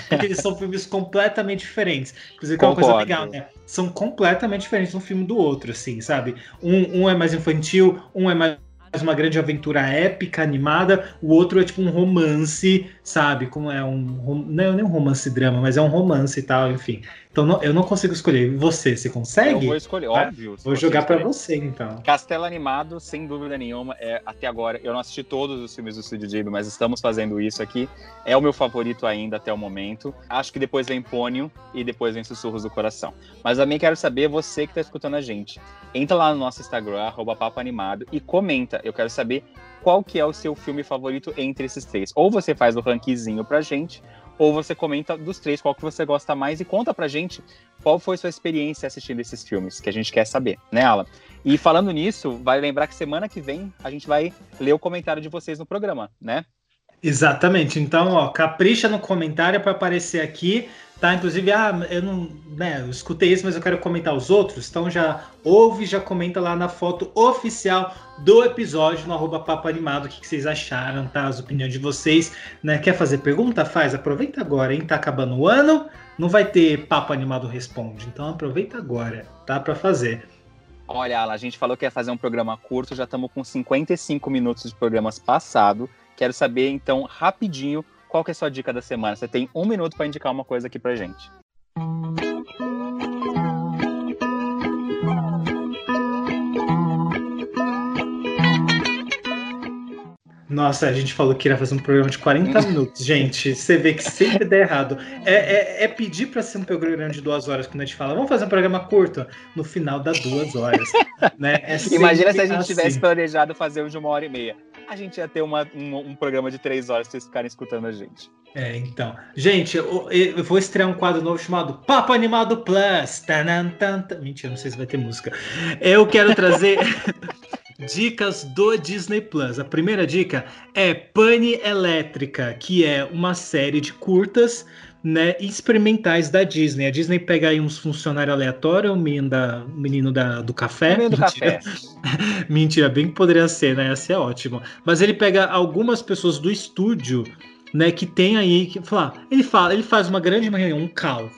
Porque eles são filmes completamente diferentes. Inclusive, que é uma coisa legal, né? São completamente diferentes um filme do outro, assim, sabe? Um é mais infantil, um é mais uma grande aventura épica, animada, o outro é tipo um romance, sabe? Como é não é nem um romance-drama, mas é um romance e tal, enfim. Então eu não consigo escolher. Você consegue? Eu vou escolher, óbvio. Vou jogar pra você, então. Castelo Animado, sem dúvida nenhuma, até agora, eu não assisti todos os filmes do Estúdio Ghibli, mas estamos fazendo isso aqui. É o meu favorito ainda até o momento. Acho que depois vem Ponyo e depois vem Sussurros do Coração. Mas também quero saber, você que tá escutando a gente, entra lá no nosso Instagram, @papoanimado, e comenta. Eu quero saber qual que é o seu filme favorito entre esses três. Ou você faz o rankzinho pra gente, ou você comenta dos três qual que você gosta mais e conta pra gente qual foi sua experiência assistindo esses filmes, que a gente quer saber, né, Alan? E falando nisso, vai lembrar que semana que vem a gente vai ler o comentário de vocês no programa, né? Exatamente. Então, ó, capricha no comentário pra aparecer aqui, tá? Inclusive, eu não, né, eu escutei isso, mas eu quero comentar os outros, então já ouve, já comenta lá na foto oficial do episódio no @papoanimado, o que vocês acharam, tá? As opiniões de vocês, né? Quer fazer pergunta? Faz, aproveita agora, hein? Tá acabando o ano, não vai ter Papo Animado Responde, então aproveita agora, tá? Pra fazer. Olha, Alan, a gente falou que ia fazer um programa curto, já estamos com 55 minutos de programas passado, quero saber, então, rapidinho, qual que é a sua dica da semana? Você tem 1 minuto para indicar uma coisa aqui pra gente. Nossa, a gente falou que iria fazer um programa de 40 minutos, gente. Você vê que sempre dá errado. É pedir para ser um programa de 2 horas quando a gente fala, vamos fazer um programa curto? No final dá 2 horas. Né? Imagina se a gente tivesse planejado fazer um de 1h30. A gente ia ter um programa de 3 horas pra vocês ficarem escutando a gente. É, então. Gente, eu vou estrear um quadro novo chamado Papo Animado Plus. Mentira, não sei se vai ter música. Eu quero trazer... Dicas do Disney Plus. A primeira dica é Pane Elétrica, que é uma série de curtas, né, experimentais da Disney. A Disney pega aí uns funcionários aleatórios, o menino do café. Mentira. Mentira, bem que poderia ser, né? Essa é ótima. Mas ele pega algumas pessoas do estúdio, né, que tem aí, que fala, ele faz uma grande reunião, um call.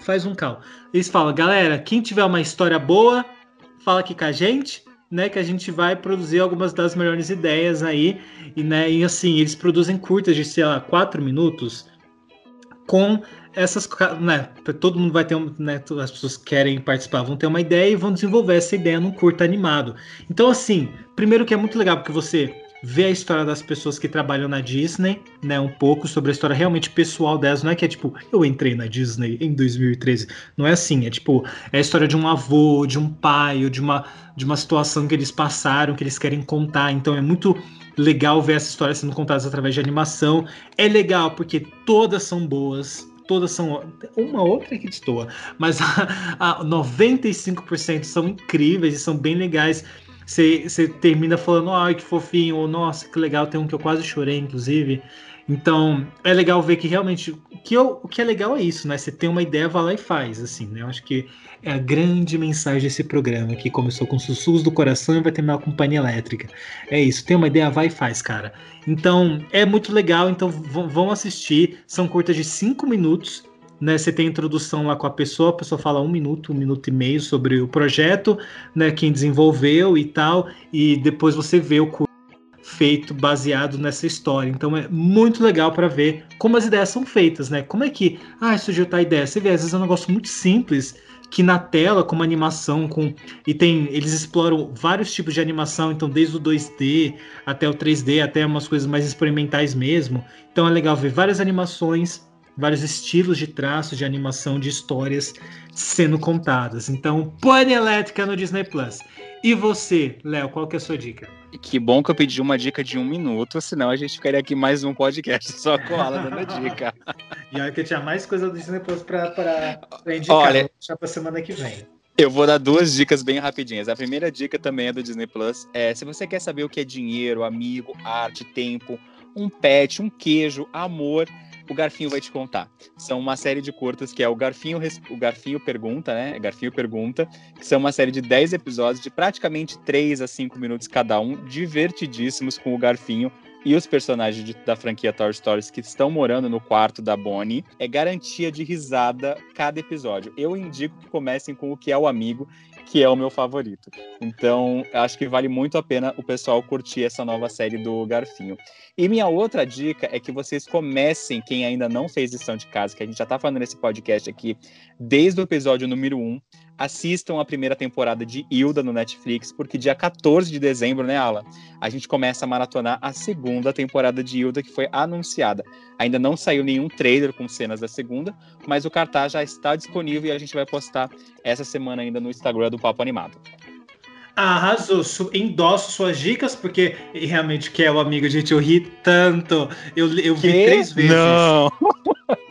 Eles falam, galera, quem tiver uma história boa, fala aqui com a gente. Né, que a gente vai produzir algumas das melhores ideias aí, e, né, e assim, eles produzem curtas de, sei lá, 4 minutos, com essas, né, todo mundo vai ter, né, as pessoas que querem participar vão ter uma ideia e vão desenvolver essa ideia num curta animado. Então, assim, primeiro que é muito legal, porque você ver a história das pessoas que trabalham na Disney, né, um pouco sobre a história realmente pessoal delas, não é que é tipo, eu entrei na Disney em 2013, não é assim, é tipo, é a história de um avô, de um pai, ou de uma situação que eles passaram, que eles querem contar, então é muito legal ver essa história sendo contada através de animação, é legal porque todas são boas, todas são... Uma outra que destoa, mas a 95% são incríveis e são bem legais. Você termina falando, ai, que fofinho, ou nossa, que legal, tem um que eu quase chorei, inclusive. Então, é legal ver que realmente... O que é legal é isso, né? Você tem uma ideia, vai lá e faz, assim, né? Eu acho que é a grande mensagem desse programa, que começou com Sussurros do Coração e vai terminar com Pane Elétrica. É isso, tem uma ideia, vai e faz, cara. Então, é muito legal, então vão assistir. São curtas de 5 minutos, né? Você tem a introdução lá com a pessoa fala um minuto e meio sobre o projeto, né? Quem desenvolveu e tal, e depois você vê o curso feito baseado nessa história. Então é muito legal para ver como as ideias são feitas, né? Como é que surgiu tal ideia? Você vê, às vezes é um negócio muito simples que na tela, com uma animação, eles exploram vários tipos de animação, então desde o 2D até o 3D, até umas coisas mais experimentais mesmo. Então é legal ver várias animações, vários estilos de traços, de animação, de histórias sendo contadas. Então, Pane Elétrica no Disney Plus. E você, Léo, qual que é a sua dica? Que bom que eu pedi uma dica de 1 minuto, senão a gente ficaria aqui mais um podcast só com a Alan dando dica. E olha que eu tinha mais coisa do Disney Plus pra indicar, olha, vou deixar pra semana que vem. Eu vou dar 2 dicas bem rapidinhas. A primeira dica também é do Disney Plus. É, se você quer saber o que é dinheiro, amigo, arte, tempo, um pet, um queijo, amor... O Garfinho vai te contar. São uma série de curtas que é o Garfinho Pergunta, né? Garfinho Pergunta, que são uma série de 10 episódios de praticamente 3 a 5 minutos cada um, divertidíssimos com o Garfinho e os personagens da franquia Toy Stories que estão morando no quarto da Bonnie. É garantia de risada cada episódio. Eu indico que comecem com O Que é o Amigo, que é o meu favorito. Então, acho que vale muito a pena o pessoal curtir essa nova série do Garfinho. E minha outra dica é que vocês comecem, quem ainda não fez lição de casa, que a gente já tá falando nesse podcast aqui, desde o episódio número 1, assistam a primeira temporada de Hilda no Netflix, porque dia 14 de dezembro, né, Alan? A gente começa a maratonar a segunda temporada de Hilda, que foi anunciada. Ainda não saiu nenhum trailer com cenas da segunda, mas o cartaz já está disponível e a gente vai postar essa semana ainda no Instagram do Papo Animado. Arrasou, endosso suas dicas, porque realmente que é o amigo, gente, eu ri tanto. Eu vi 3 vezes. Não.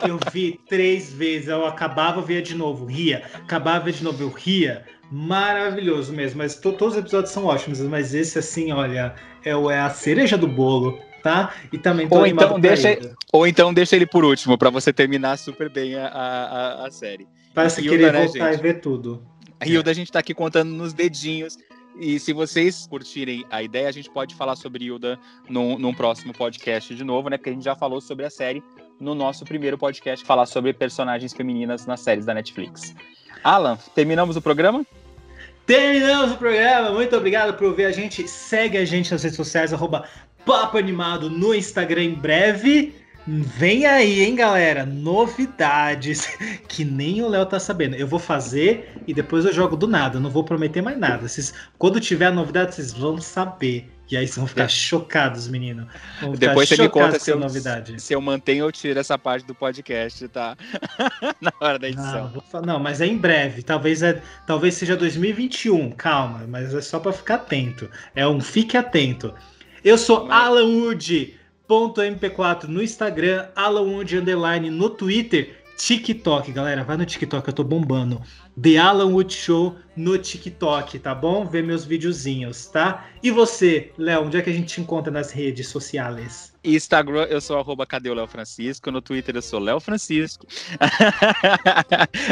Eu vi 3 vezes, eu acabava, via de novo, ria. Acabava, via de novo, eu ria. Maravilhoso mesmo, mas todos os episódios são ótimos, mas esse, assim, olha, é a cereja do bolo, tá? E também tô animado pra ele. Ou então deixa ele por último, pra você terminar super bem a série. Parece que ele vai voltar, né, e ver tudo. A Hilda, a gente tá aqui contando nos dedinhos. E se vocês curtirem a ideia, a gente pode falar sobre Hilda num próximo podcast de novo, né? Porque a gente já falou sobre a série no nosso primeiro podcast, falar sobre personagens femininas nas séries da Netflix. Alan, terminamos o programa? Terminamos o programa. Muito obrigado por ouvir a gente. Segue a gente nas redes sociais, @PapoAnimado no Instagram em breve. Vem aí, hein, galera? Novidades que nem o Léo tá sabendo. Eu vou fazer e depois eu jogo do nada. Não vou prometer mais nada. Quando tiver a novidade, vocês vão saber. E aí vocês vão ficar chocados, menino. Depois você me conta se eu mantenho ou tiro essa parte do podcast, tá? Na hora da edição. Não, mas é em breve. Talvez seja 2021. Calma, mas é só pra ficar atento. É um fique atento. Eu sou Alan Wood. .mp4 no Instagram, Alan_Wood no Twitter, TikTok, galera, vai no TikTok, eu tô bombando. The Alan Wood Show no TikTok, tá bom? Vê meus videozinhos, tá? E você, Léo, onde é que a gente te encontra nas redes sociais? Instagram, eu sou @cadê o Léo Francisco, no Twitter eu sou Léo Francisco.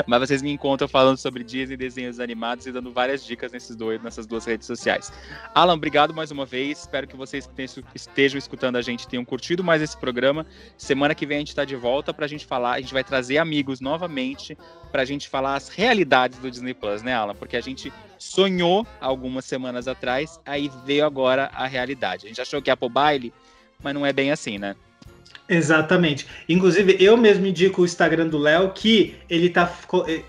Mas vocês me encontram falando sobre Disney, desenhos animados e dando várias dicas nessas 2 redes sociais. Alan, obrigado mais uma vez, espero que vocês que estejam escutando a gente tenham curtido mais esse programa. Semana que vem a gente tá de volta pra gente falar, a gente vai trazer amigos novamente pra gente falar as realidades do Disney Plus, né, Alan? Porque a gente sonhou algumas semanas atrás, aí veio agora a realidade. A gente achou que ia pro baile, mas não é bem assim, né? Exatamente. Inclusive, eu mesmo indico o Instagram do Léo, que ele tá...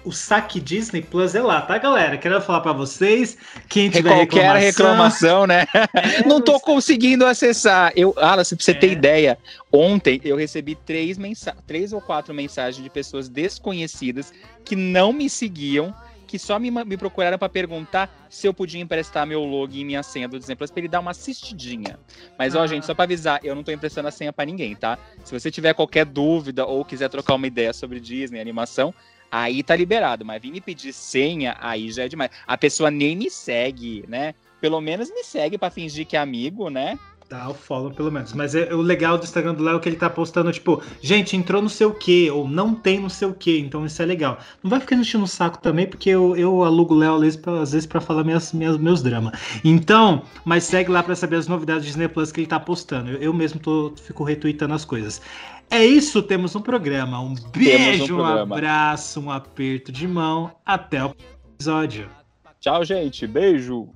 O saque Disney Plus é lá, tá, galera? Quero falar pra vocês, quem tiver qualquer reclamação, né? É, não tô conseguindo acessar. Alan, se você ter ideia, ontem eu recebi três ou quatro mensagens de pessoas desconhecidas que não me seguiam, que só me procuraram para perguntar se eu podia emprestar meu log e minha senha do Disney Plus para ele dar uma assistidinha. Mas, ó, gente, só para avisar, eu não tô emprestando a senha para ninguém, tá? Se você tiver qualquer dúvida ou quiser trocar uma ideia sobre Disney, animação, aí tá liberado. Mas vir me pedir senha, aí já é demais. A pessoa nem me segue, né? Pelo menos me segue para fingir que é amigo, né? Dá o follow, pelo menos. Mas o legal do Instagram do Léo é que ele tá postando, tipo, gente, entrou não sei o quê, ou não tem não sei o quê, então isso é legal. Não vai ficar enchendo o saco também, porque eu alugo o Léo às vezes pra falar meus dramas. Então, mas segue lá pra saber as novidades do Disney Plus que ele tá postando. Eu mesmo fico retweetando as coisas. É isso, temos um programa. Um beijo, um abraço, um aperto de mão. Até o episódio. Tchau, gente. Beijo.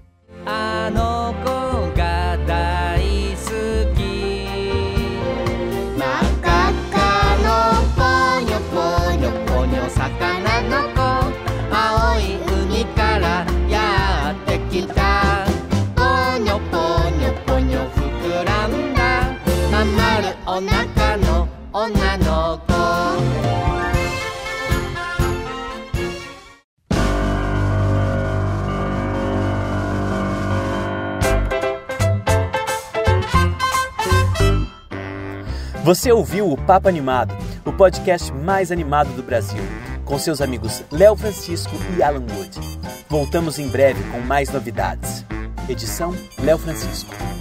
Você ouviu o Papo Animado, o podcast mais animado do Brasil, com seus amigos Léo Francisco e Alan Wood. Voltamos em breve com mais novidades. Edição Léo Francisco.